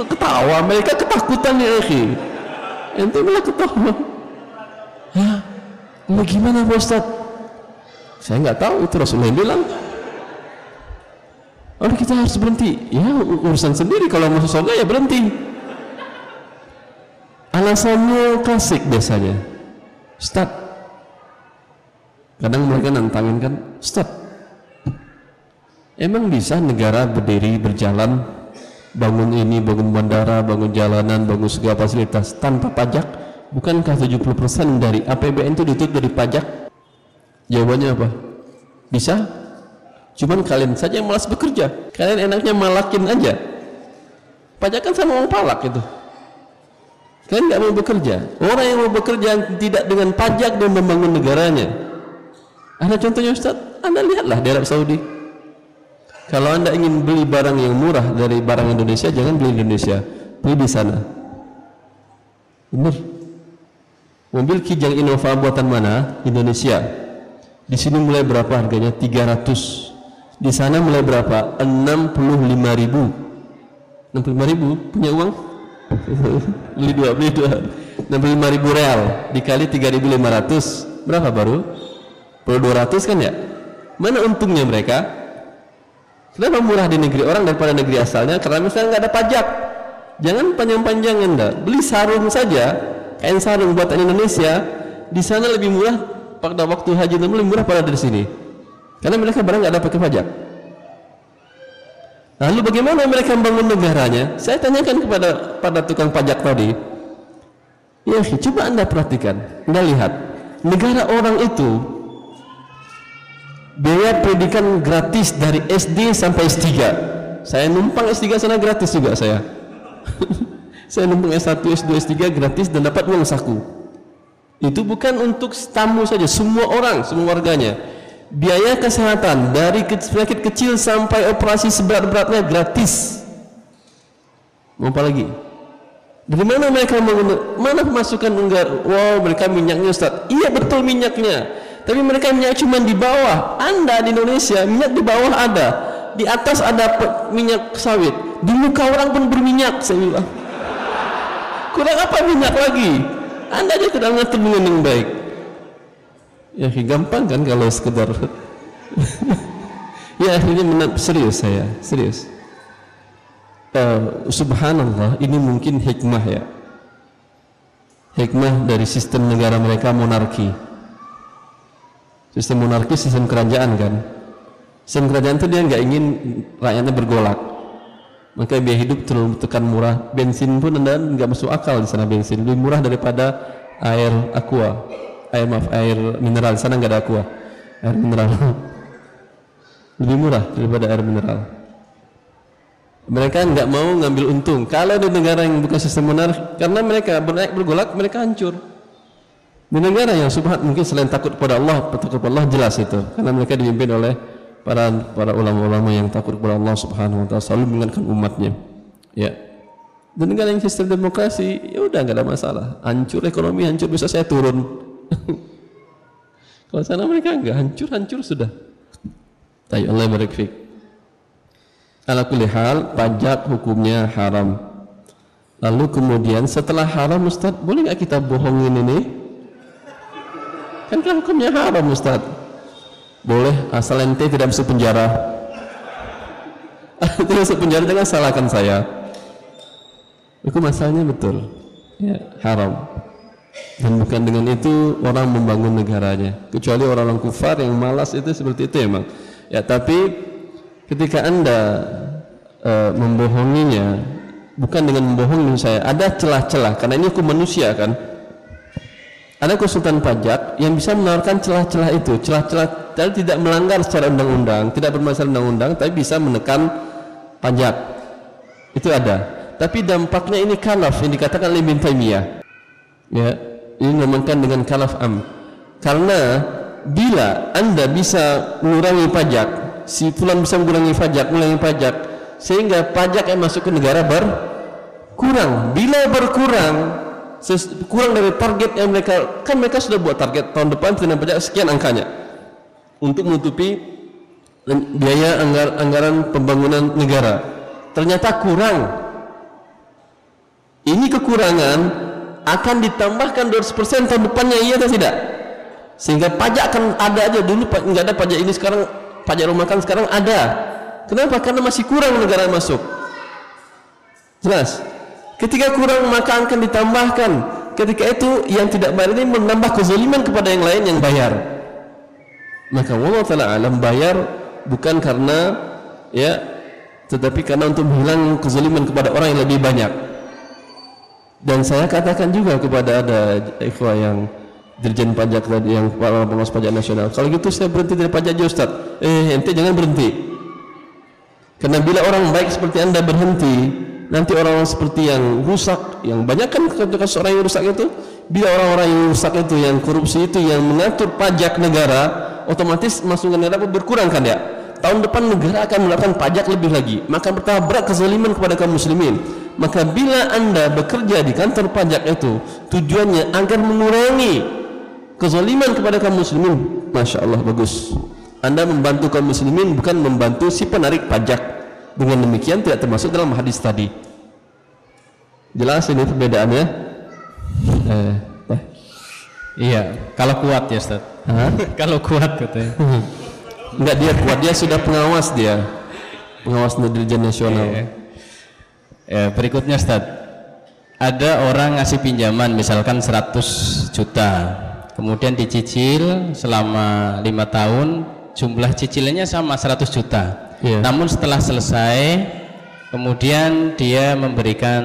Ketawa mereka, ketakutan ya akhi. Ente malah ketawa. Hah? Mau gimana Pak Ustadz? Saya nggak tahu, itu Rasulullah bilang. Orang kita harus berhenti. Ya urusan sendiri, kalau masuk surga ya berhenti. Alasannya klasik biasanya. Ustadz. Kadang mereka nantangin kan, Ustadz. Emang bisa negara berdiri, berjalan, bangun ini, bangun bandara, bangun jalanan, bangun segala fasilitas tanpa pajak? Bukankah 70% dari APBN itu ditutup dari pajak? Jawabannya apa? Bisa? Cuman kalian saja yang malas bekerja. Kalian enaknya malakin aja. Pajak kan sama orang palak itu. Kan nggak mau bekerja. Orang yang mau bekerja tidak dengan pajak dan membangun negaranya. Ada contohnya Ustadz? Anda lihatlah di Arab Saudi. Kalau Anda ingin beli barang yang murah dari barang Indonesia, jangan beli Indonesia, beli di sana. Benar. Mobil Kijang Innova buatan mana? Indonesia. Di sini mulai berapa harganya? 300. Di sana mulai berapa? 65.000. 65.000 punya uang? beli dua 65.000 real dikali 3.500 berapa baru? Perlu 200 kan ya? Mana untungnya mereka? Kenapa murah di negeri orang daripada negeri asalnya? Karena misalnya nggak ada pajak. Jangan panjang-panjangin dah, beli sarung saja, kain sarung buatan Indonesia di sana lebih murah pada waktu haji dan lebih murah pada dari sini karena mereka barang nggak ada pakai pajak. Lalu bagaimana mereka membangun negaranya? Saya tanyakan kepada tukang pajak tadi. Ya, coba Anda perhatikan, Anda lihat negara orang itu biaya pendidikan gratis dari SD sampai S3. Saya numpang S3 sana gratis juga saya. Saya numpang S1, S2, S3 gratis dan dapat uang saku. Itu bukan untuk tamu saja, semua orang, semua warganya. Biaya kesehatan dari penyakit kecil sampai operasi seberat-beratnya gratis. Mau apa lagi? Dari mana mereka menggunakan? Mana pemasukan? Wow, mereka minyaknya Ustaz. Iya betul minyaknya. Tapi mereka minyak cuma di bawah. Anda di Indonesia minyak di bawah ada, di atas ada minyak sawit. Di muka orang pun berminyak, saya bilang. Kurang apa minyak lagi? Anda aja tidak mengatur dengan yang baik. Ya gampang kan kalau sekedar. Ya akhirnya serius saya, serius. Subhanallah, ini mungkin hikmah ya. Hikmah dari sistem negara mereka monarki. Sistem monarki, sistem kerajaan kan. Sistem kerajaan itu dia nggak ingin rakyatnya bergolak. Maka biaya hidup terlalu tekan murah. Bensin pun Anda nggak masuk akal di sana, bensin lebih murah daripada air aqua. Air mineral, sana nggak ada aqua, air mineral lebih murah daripada air mineral. Mereka nggak mau ngambil untung. Kalau di negara yang bukan sistem monarki, karena mereka bergolak, mereka hancur. Di negara yang subhat mungkin selain takut kepada Allah, takut kepada Allah jelas itu, karena mereka dipimpin oleh para ulama-ulama yang takut kepada Allah Subhanahu Wa Taala, selalu mengingatkan umatnya. Ya. Di negara yang sistem demokrasi, ya udah nggak ada masalah. Hancur ekonomi, hancur bisa saya turun. Kalau sana mereka enggak, hancur sudah. Tayyib Allah berkfik. Ala kulli hal, pajak hukumnya haram. Lalu kemudian setelah haram, Ustaz, boleh enggak kita bohongin ini? Kan hukumnya haram, Ustaz. Boleh, asal ente tidak masuk penjara. Ente masuk penjara, jangan salahkan saya. Hukum asalnya betul, ya, haram. Dan bukan dengan itu orang membangun negaranya, kecuali orang-orang kufar yang malas itu, seperti itu emang ya. Tapi ketika Anda membohonginya bukan dengan membohongi, saya ada celah-celah, karena ini hukum manusia kan. Ada konsultan pajak yang bisa menawarkan celah-celah itu, celah-celah tidak melanggar secara undang-undang, tidak bermasalah undang-undang, tapi bisa menekan pajak. Itu ada, tapi dampaknya ini kalaf yang dikatakan oleh Ibn Taimiyah. Ya, ini dinamakan dengan kalaf am. Karena bila Anda bisa mengurangi pajak, si fulan bisa mengurangi pajak sehingga pajak yang masuk ke negara berkurang. Bila berkurang, kurang dari target yang mereka, kan mereka sudah buat target tahun depan kena pajak sekian angkanya untuk menutupi biaya anggaran pembangunan negara. Ternyata kurang. Ini kekurangan akan ditambahkan 200% tahun depannya, iya atau tidak? Sehingga pajak akan ada aja, dulu nggak ada pajak ini, sekarang pajak rumah kan sekarang ada. Kenapa? Karena masih kurang negara masuk. Jelas? Ketika kurang maka akan ditambahkan. Ketika itu yang tidak bayar ini menambah kezaliman kepada yang lain yang bayar. Maka wallahu ta'ala alam, bayar bukan karena ya, tetapi karena untuk menghilangkan kezaliman kepada orang yang lebih banyak. Dan saya katakan juga kepada ada ikhwah yang dirjen pajak tadi, yang para pengawas pajak nasional, kalau gitu saya berhenti dari pajak aja Ustaz. Ente jangan berhenti, karena bila orang baik seperti Anda berhenti, nanti orang-orang seperti yang rusak, yang banyak kan kasus orang yang rusak itu, bila orang-orang yang rusak itu, yang korupsi itu, yang mengatur pajak negara, otomatis masukan negara berkurang kan ya. Tahun depan negara akan melakukan pajak lebih lagi, maka bertambah berat kezaliman kepada kaum muslimin. Maka bila Anda bekerja di kantor pajak itu, tujuannya agar mengurangi kezaliman kepada kaum muslimin, Masya Allah, bagus. Anda membantu kaum muslimin, bukan membantu si penarik pajak. Dengan demikian tidak termasuk dalam hadis tadi. Jelas ini perbedaannya. Iya, kalau kuat ya Ustaz. Kalau kuat katanya. Enggak, dia kuat, dia sudah pengawas, dia pengawas Dirjen Nasional. Berikutnya Ustaz, ada orang ngasih pinjaman misalkan 100 juta kemudian dicicil selama 5 tahun, jumlah cicilannya sama 100 juta. Yeah. Namun setelah selesai kemudian dia memberikan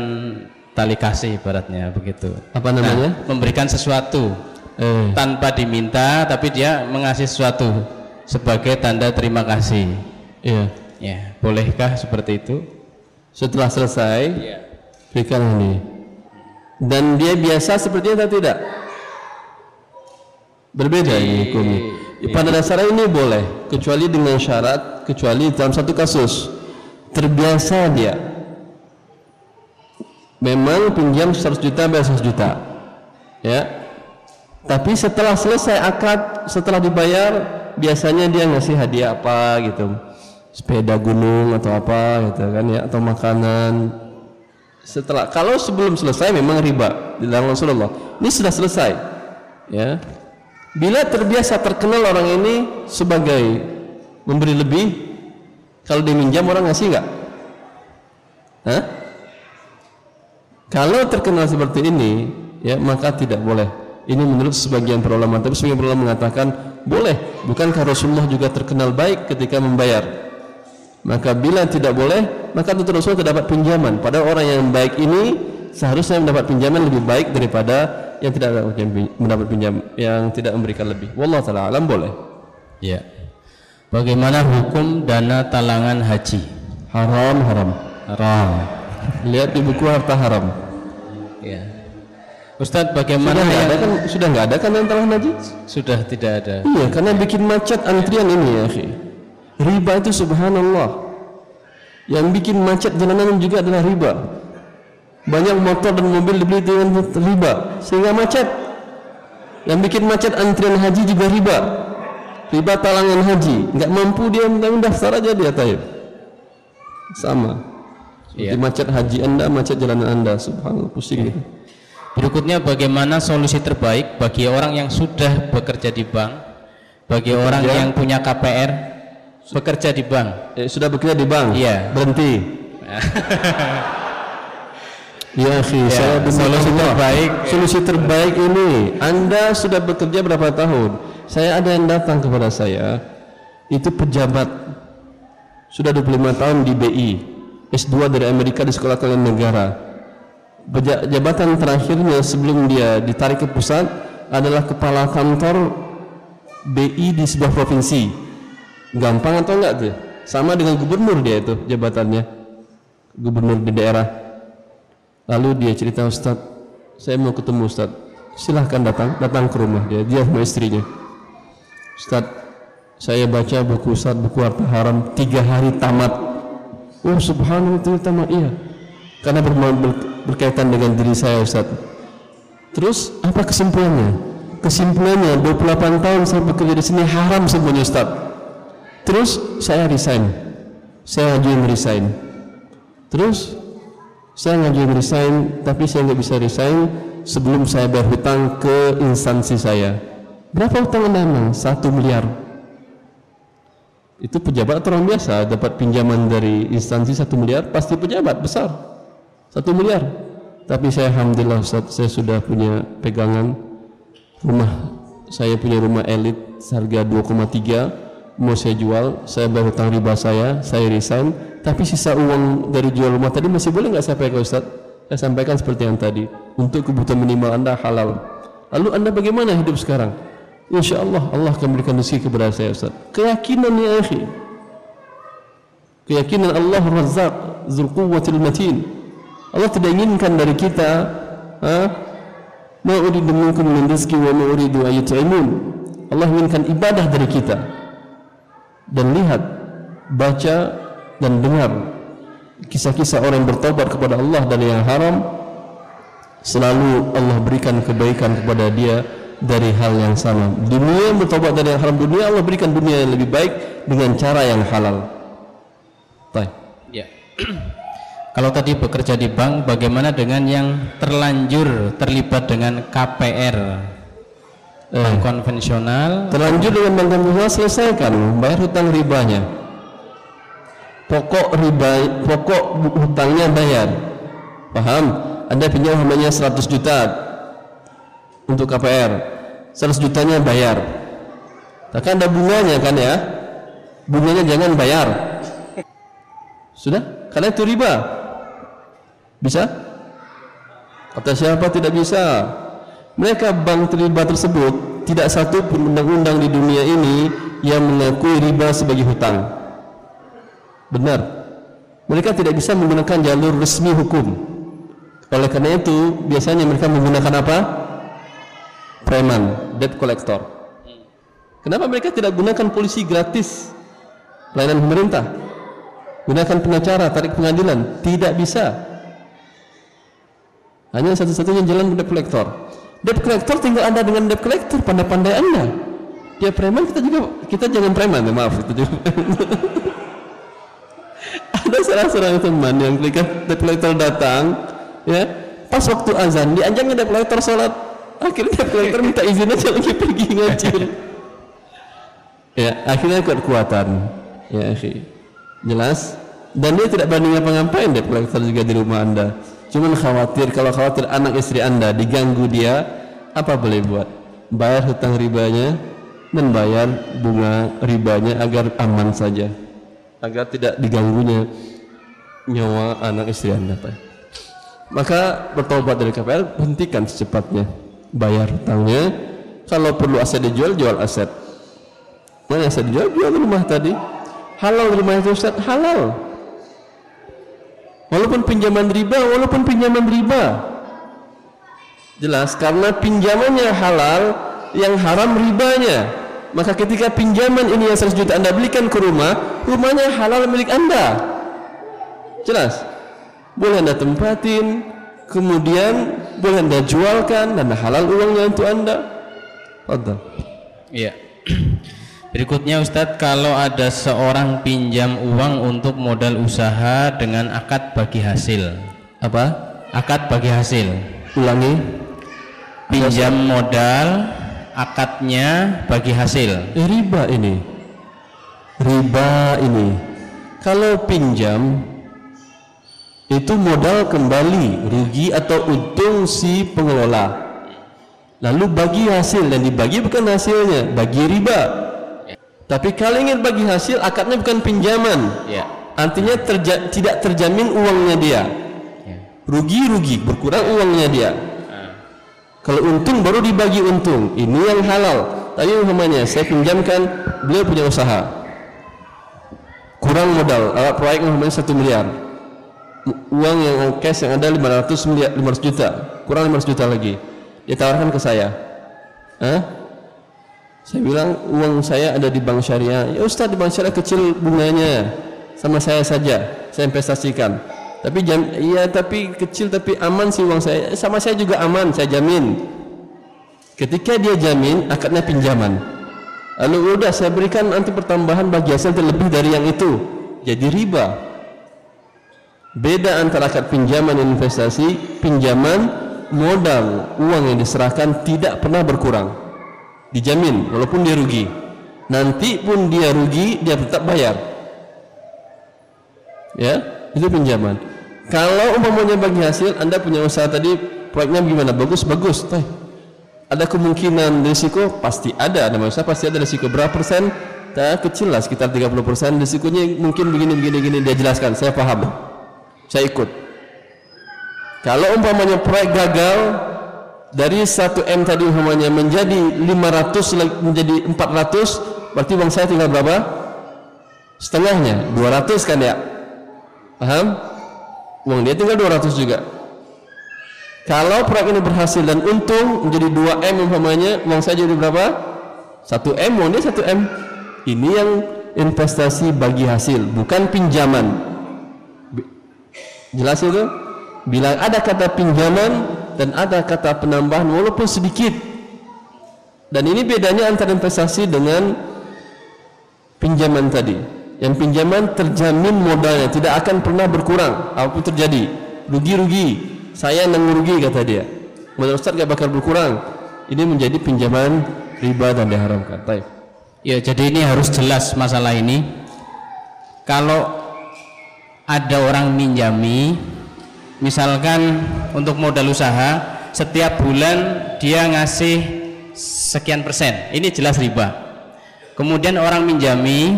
tali kasih, ibaratnya begitu. Apa namanya? Nah, memberikan sesuatu tanpa diminta, tapi dia mengasih sesuatu sebagai tanda terima kasih. Iya. Yeah. Ya, yeah. Bolehkah seperti itu? Setelah selesai, yeah, berikan ini. Dan dia biasa sepertinya atau tidak? Berbeda ini hukumnya. Pada dasarnya ini boleh, kecuali dengan syarat, kecuali dalam satu kasus terbiasa dia memang pinjam 100 juta bayar 100 juta, ya, tapi setelah selesai akad, setelah dibayar, biasanya dia ngasih hadiah apa gitu, sepeda gunung atau apa gitu kan ya, atau makanan. Setelah, kalau sebelum selesai memang riba di dalam Rasulullah. Ini sudah selesai ya. Bila terbiasa, terkenal orang ini sebagai memberi lebih, kalau diminjam orang ngasih enggak? Hah? Kalau terkenal seperti ini, ya maka tidak boleh. Ini menurut sebagian para ulama, tapi sebagian para ulama mengatakan boleh. Bukankah Rasulullah juga terkenal baik ketika membayar? Maka bila tidak boleh, maka tentu Rasulullah terdapat pinjaman. Padahal orang yang baik ini seharusnya mendapat pinjaman lebih baik daripada yang tidak mendapat pinjam, yang tidak memberikan lebih. Wallah ta'ala alam, boleh ya. Bagaimana hukum dana talangan haji? Haram, haram, haram. Lihat di buku harta haram ya. Ustadz, bagaimana sudah yang... sudah nggak ada kan dana talangan haji? Sudah tidak ada. Iya, karena bikin macet antrian ini ya akhi. Riba itu subhanallah, yang bikin macet jalanan juga adalah riba. Banyak motor dan mobil dibeli dengan riba sehingga macet. Yang bikin macet antrian haji juga riba. Riba talangan haji, nggak mampu dia mendaftar aja dia taib. Sama. Seperti yeah, macet haji Anda, macet jalanan Anda, subhanallah, pusing. Yeah. Berikutnya, bagaimana solusi terbaik bagi orang yang sudah bekerja di bank, bagi orang yang punya KPR, bekerja di bank? Sudah bekerja di bank? Iya. Yeah. Berhenti. Ya akhi, ya, solusi terbaik ini, Anda sudah bekerja berapa tahun? Saya ada yang datang kepada saya, itu pejabat, sudah 25 tahun di BI, S2 dari Amerika di Sekolah Keluarga Negara. Jabatan terakhirnya sebelum dia ditarik ke pusat adalah kepala kantor BI di sebuah provinsi. Gampang atau enggak tuh? Sama dengan gubernur dia itu jabatannya, gubernur di daerah. Lalu dia cerita, Ustadz, saya mau ketemu Ustadz. Silahkan datang ke rumah dia sama istrinya. Ustadz, saya baca buku Ustadz, buku harta haram, 3 hari tamat. Oh subhanallah, itu tamat, iya, karena berkaitan dengan diri saya Ustadz. Terus apa kesimpulannya? Kesimpulannya 28 tahun saya bekerja di sini haram semuanya Ustadz. Terus saya resign, saya ajuin resign. Terus saya ngajuin resign, tapi saya nggak bisa resign sebelum saya bayar hutang ke instansi saya. Berapa hutang Anda emang? 1 miliar. Itu pejabat atau orang biasa dapat pinjaman dari instansi 1 miliar? Pasti pejabat besar, 1 miliar. Tapi saya alhamdulillah Ustaz, saya sudah punya pegangan rumah, saya punya rumah elit harga 2,3, mau saya jual, saya bayar hutang riba saya resign. Tapi sisa uang dari jual rumah tadi masih boleh nggak saya pakai Ustaz? Saya sampaikan seperti yang tadi, untuk kebutuhan minimal Anda halal. Lalu Anda bagaimana hidup sekarang? Insya Allah, Allah akan berikan rezeki kepada saya Ustaz. Keyakinan ya akhi, keyakinan Allah Razzaq Dzul Quwwatil Matin. Allah tidak inginkan dari kita ma uridu minkum min rizqin wa ma uridu an yut'imun. Allah inginkan ibadah dari kita. Dan lihat, baca dan dengar kisah-kisah orang yang bertobat kepada Allah dari yang haram, selalu Allah berikan kebaikan kepada dia dari hal yang sama. Dunia yang bertobat dari yang haram, dunia Allah berikan dunia yang lebih baik dengan cara yang halal. Baik. Ya. Kalau tadi bekerja di bank, bagaimana dengan yang terlanjur terlibat dengan KPR, bank konvensional? Terlanjur dengan bank konvensional, selesaikan, bayar hutang ribanya. Pokok hutangnya bayar. Paham? Anda pinjam namanya 100 juta untuk KPR, 100 jutanya bayar. Takkan ada bunganya kan ya? Bunganya jangan bayar. Sudah? Karena itu riba. Bisa? Kata siapa tidak bisa? Mereka bank riba tersebut tidak satu pun undang-undang di dunia ini yang mengakui riba sebagai hutang. Benar. Mereka tidak bisa menggunakan jalur resmi hukum. Oleh karena itu biasanya mereka menggunakan apa? Preman, debt collector. Kenapa mereka tidak gunakan polisi gratis layanan pemerintah? Gunakan pengacara, tarik pengadilan. Tidak bisa. Hanya satu-satunya jalan debt collector. Debt collector tinggal Anda dengan debt collector, pandai-pandai Anda. Dia preman, kita jangan preman, maaf itu juga. Ada salah seorang teman yang ketika debt collector datang, ya, pas waktu azan diajaknya debt collector sholat, akhirnya debt collector minta izin aja lagi pergi ngaji. Ya, akhirnya kekuatan. Ya, akhi. Jelas, dan dia tidak berani ngapa-ngapain debt collector juga di rumah Anda. Cuman khawatir, kalau khawatir anak istri Anda diganggu dia, apa boleh buat? Bayar hutang ribanya dan bayar bunga ribanya agar aman saja, agar tidak diganggunya nyawa anak istri Anda. Maka bertobat dari KPR, hentikan secepatnya, bayar hutangnya. Kalau perlu aset dijual, jual aset. Mana aset dijual? Jual rumah tadi. Halal rumah itu Ustadz, halal. Walaupun pinjaman riba. Jelas, karena pinjamannya halal, yang haram ribanya. Maka ketika pinjaman ini yang 100 juta Anda belikan ke rumah, rumahnya halal milik Anda. Jelas. Boleh Anda tempatin, kemudian boleh Anda jualkan, dan halal uangnya untuk Anda. Betul. Iya. Berikutnya Ustadz, kalau ada seorang pinjam uang untuk modal usaha dengan akad bagi hasil. Apa? Akad bagi hasil. Ulangi. Pinjam modal, akadnya bagi hasil. Riba ini. Kalau pinjam itu modal kembali, rugi atau untung si pengelola. Lalu bagi hasil, dan dibagi bukan hasilnya, bagi riba. Tapi kalau ingin bagi hasil, akadnya bukan pinjaman. Ya. Artinya tidak terjamin uangnya dia. Ya. Rugi, berkurang uangnya dia. Ya. Kalau untung baru dibagi untung. Ini yang halal. Tapi umpamanya saya pinjamkan, beliau punya usaha. Kurang modal, alat proyek umpamanya 1 miliar. Uang yang cash yang ada 500 juta. Kurang 500 juta lagi. Dia tawarkan ke saya. Saya bilang, uang saya ada di bank syariah. Ya Ustaz, di bank syariah kecil bunganya, sama saya saja, saya investasikan. Tapi kecil tapi aman sih uang saya. Sama saya juga aman, saya jamin. Ketika dia jamin, akadnya pinjaman. Lalu udah, saya berikan nanti pertambahan bagi hasil terlebih dari yang itu. Jadi riba. Beda antara akad pinjaman dan investasi. Pinjaman, modal, uang yang diserahkan tidak pernah berkurang. Dijamin, walaupun dia rugi. Nanti pun dia rugi, dia tetap bayar. Ya, itu pinjaman. Kalau umpamanya bagi hasil, Anda punya usaha tadi, proyeknya bagaimana? Bagus. Ada kemungkinan risiko? Pasti ada. Namanya usaha pasti ada risiko. Berapa persen? Kecil lah, sekitar 30%. Risikonya mungkin begini. Dia jelaskan, saya paham, saya ikut. Kalau umpamanya proyek gagal, dari 1M tadi umpamanya menjadi 500, menjadi 400, berarti uang saya tinggal berapa? Setengahnya, 200 kan ya? Paham? uang dia tinggal 200 juga. Kalau proyek ini berhasil dan untung menjadi 2M umpamanya, uang saya jadi berapa? 1M, uang dia 1M. Ini yang investasi bagi hasil, bukan pinjaman. Jelas itu? Bila ada kata pinjaman dan ada kata penambahan walaupun sedikit. Dan ini bedanya antara investasi dengan pinjaman tadi. Yang pinjaman terjamin modalnya, tidak akan pernah berkurang apapun terjadi. Rugi-rugi, saya nanggung rugi kata dia, modal Ustadz gak bakal berkurang. Ini menjadi pinjaman riba dan diharamkan. Taib. Ya, jadi ini harus jelas masalah ini. Kalau ada orang minjami, misalkan untuk modal usaha, setiap bulan dia ngasih sekian persen, ini jelas riba. Kemudian orang minjami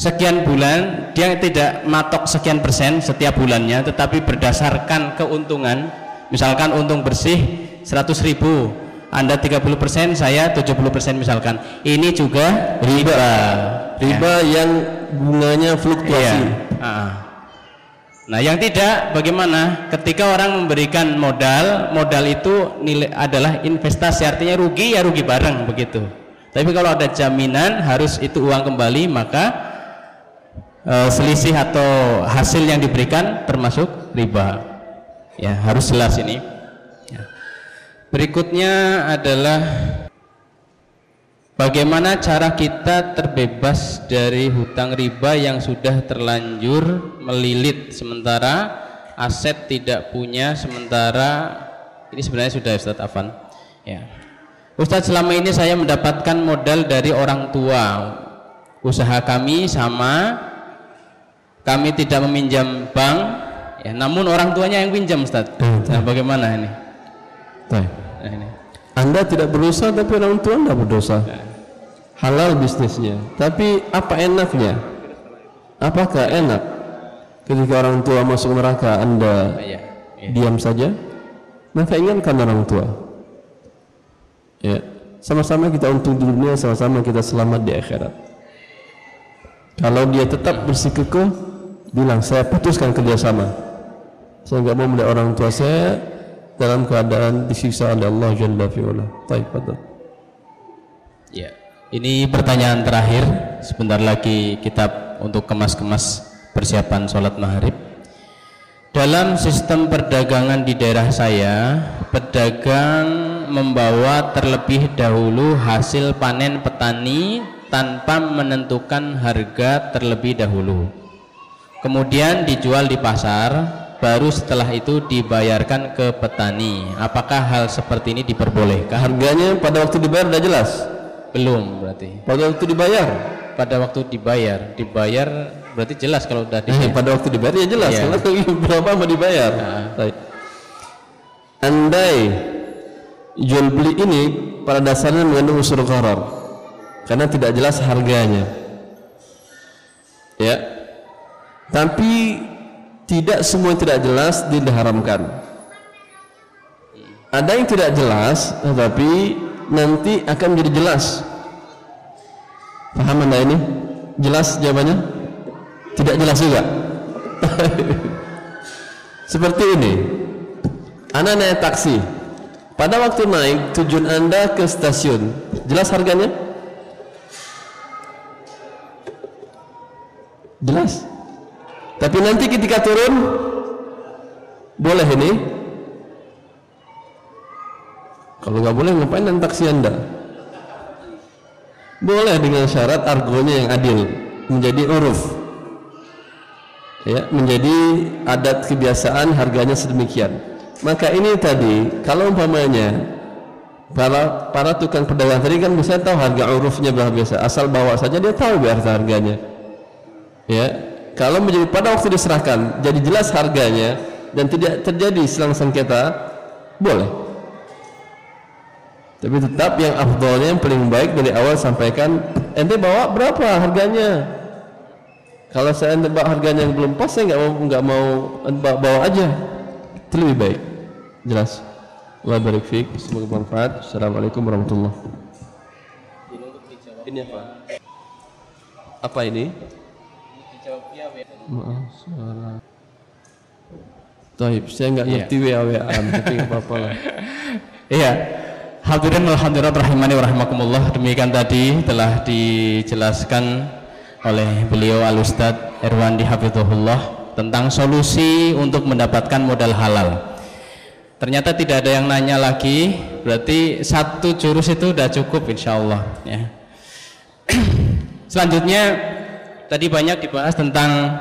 sekian bulan, dia tidak matok sekian persen setiap bulannya, tetapi berdasarkan keuntungan. Misalkan untung bersih 100 ribu, Anda 30%, saya 70% misalkan, ini juga riba. Riba ya, yang bunganya fluktuasi. Iya. Nah, yang tidak bagaimana? Ketika orang memberikan modal, modal itu nilai adalah investasi, artinya rugi ya rugi bareng begitu. Tapi kalau ada jaminan harus itu uang kembali, maka selisih atau hasil yang diberikan termasuk riba. Ya, harus jelas ini. Ya. Berikutnya adalah bagaimana cara kita terbebas dari hutang riba yang sudah terlanjur melilit, sementara aset tidak punya, sementara ini sebenarnya sudah Ustadz Afan. Ya. Ustadz, selama ini saya mendapatkan modal dari orang tua. Usaha kami sama, kami tidak meminjam bank, ya, namun orang tuanya yang pinjam Ustadz. Nah, bagaimana ini? Nah, ini. Anda tidak berdosa tapi orang tua Anda berdosa. Halal bisnisnya, tapi apa enaknya? Apakah enak ketika orang tua masuk neraka Anda diam saja? Maka ingatkan orang tua. Ya, sama-sama kita untung di dunia, sama-sama kita selamat di akhirat. Kalau dia tetap bersikukuh, bilang saya putuskan kerjasama. Saya nggak mau melihat orang tua saya dalam keadaan disiksa oleh Allah Jalla fi'ala. Baik, Pak. Ya, ini pertanyaan terakhir. Sebentar lagi kita untuk kemas-kemas persiapan sholat maghrib. Dalam sistem perdagangan di daerah saya, pedagang membawa terlebih dahulu hasil panen petani tanpa menentukan harga terlebih dahulu. Kemudian dijual di pasar, baru setelah itu dibayarkan ke petani. Apakah hal seperti ini diperbolehkan? Harganya pada waktu dibayar sudah jelas? Belum berarti. Pada waktu dibayar? Pada waktu dibayar berarti jelas kalau sudah dibayar. Pada waktu dibayar ya jelas, iya. Karena berapa mau dibayar. Nah. Andai jual beli ini pada dasarnya mengandung unsur gharar, karena tidak jelas harganya. Ya, tapi tidak semua yang tidak jelas diharamkan. Ada yang tidak jelas tetapi nanti akan menjadi jelas. Paham Anda ini? Jelas jawabannya? Tidak jelas juga. Seperti ini, Anda naik taksi. Pada waktu naik tujuan Anda ke stasiun, jelas harganya? Jelas. Tapi nanti ketika turun, boleh ini? Kalau nggak boleh ngapain dan taksi Anda? Boleh dengan syarat argonya yang adil, menjadi uruf, ya, menjadi adat kebiasaan, harganya sedemikian. Maka ini tadi kalau umpamanya para tukang pedagang tadi kan bisa tahu harga urufnya berapa biasa, asal bawa saja dia tahu berapa harganya, ya. Kalau menjadi pada waktu diserahkan jadi jelas harganya dan tidak terjadi silang sengketa, boleh. Tapi tetap yang afdolnya, yang paling baik dari awal sampaikan, ente bawa berapa harganya. Kalau saya ente bawa harganya yang belum pas, saya nggak mau bawa aja, itu lebih baik. Jelas. Allah barik fiik, semoga bermanfaat. Assalamualaikum warahmatullah. Ini apa? Apa ini? Maaf, suara Taib, saya nggak ngerti WA-WA, tapi nggak apa-apa. Iya, hadirin alhamdulillah rahimani wa rahmakumullah. Demikian tadi telah dijelaskan oleh beliau Al-Ustadz Erwandi Hafizahullah tentang solusi untuk mendapatkan modal halal. Ternyata tidak ada yang nanya lagi, berarti satu jurus itu sudah cukup insyaallah ya. Selanjutnya tadi banyak dibahas tentang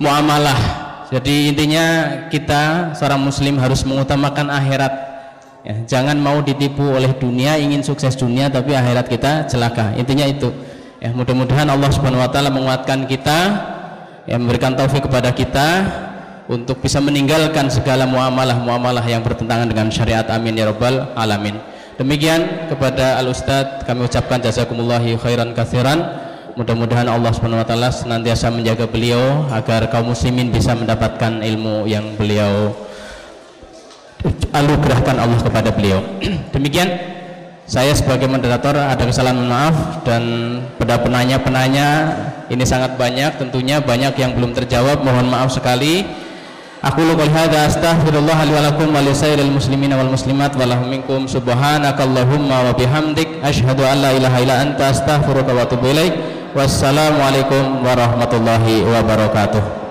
muamalah. Jadi intinya kita seorang muslim harus mengutamakan akhirat ya, jangan mau ditipu oleh dunia, ingin sukses dunia tapi akhirat kita celaka, intinya itu ya. Mudah-mudahan Allah subhanahu wa ta'ala menguatkan kita ya, memberikan taufik kepada kita untuk bisa meninggalkan segala muamalah-muamalah yang bertentangan dengan syariat, amin ya rabbal alamin. Demikian kepada Al-Ustadz kami ucapkan jazakumullahi khairan katsiran. Mudah-mudahan Allah SWT senantiasa menjaga beliau agar kaum muslimin bisa mendapatkan ilmu yang beliau anugerahkan Allah kepada beliau. Demikian saya sebagai moderator, ada kesalahan maaf, dan pada penanya-penanya ini sangat banyak, tentunya banyak yang belum terjawab, mohon maaf sekali. Aku luqul hadza astaghfirullah li wa lakum wa li sairil muslimin wal muslimat wa lahum minkum subhanakallahumma wa bihamdik asyhadu an la ilaha illa anta astaghfiruka wa atubu ilaik. Wassalamualaikum warahmatullahi wabarakatuh.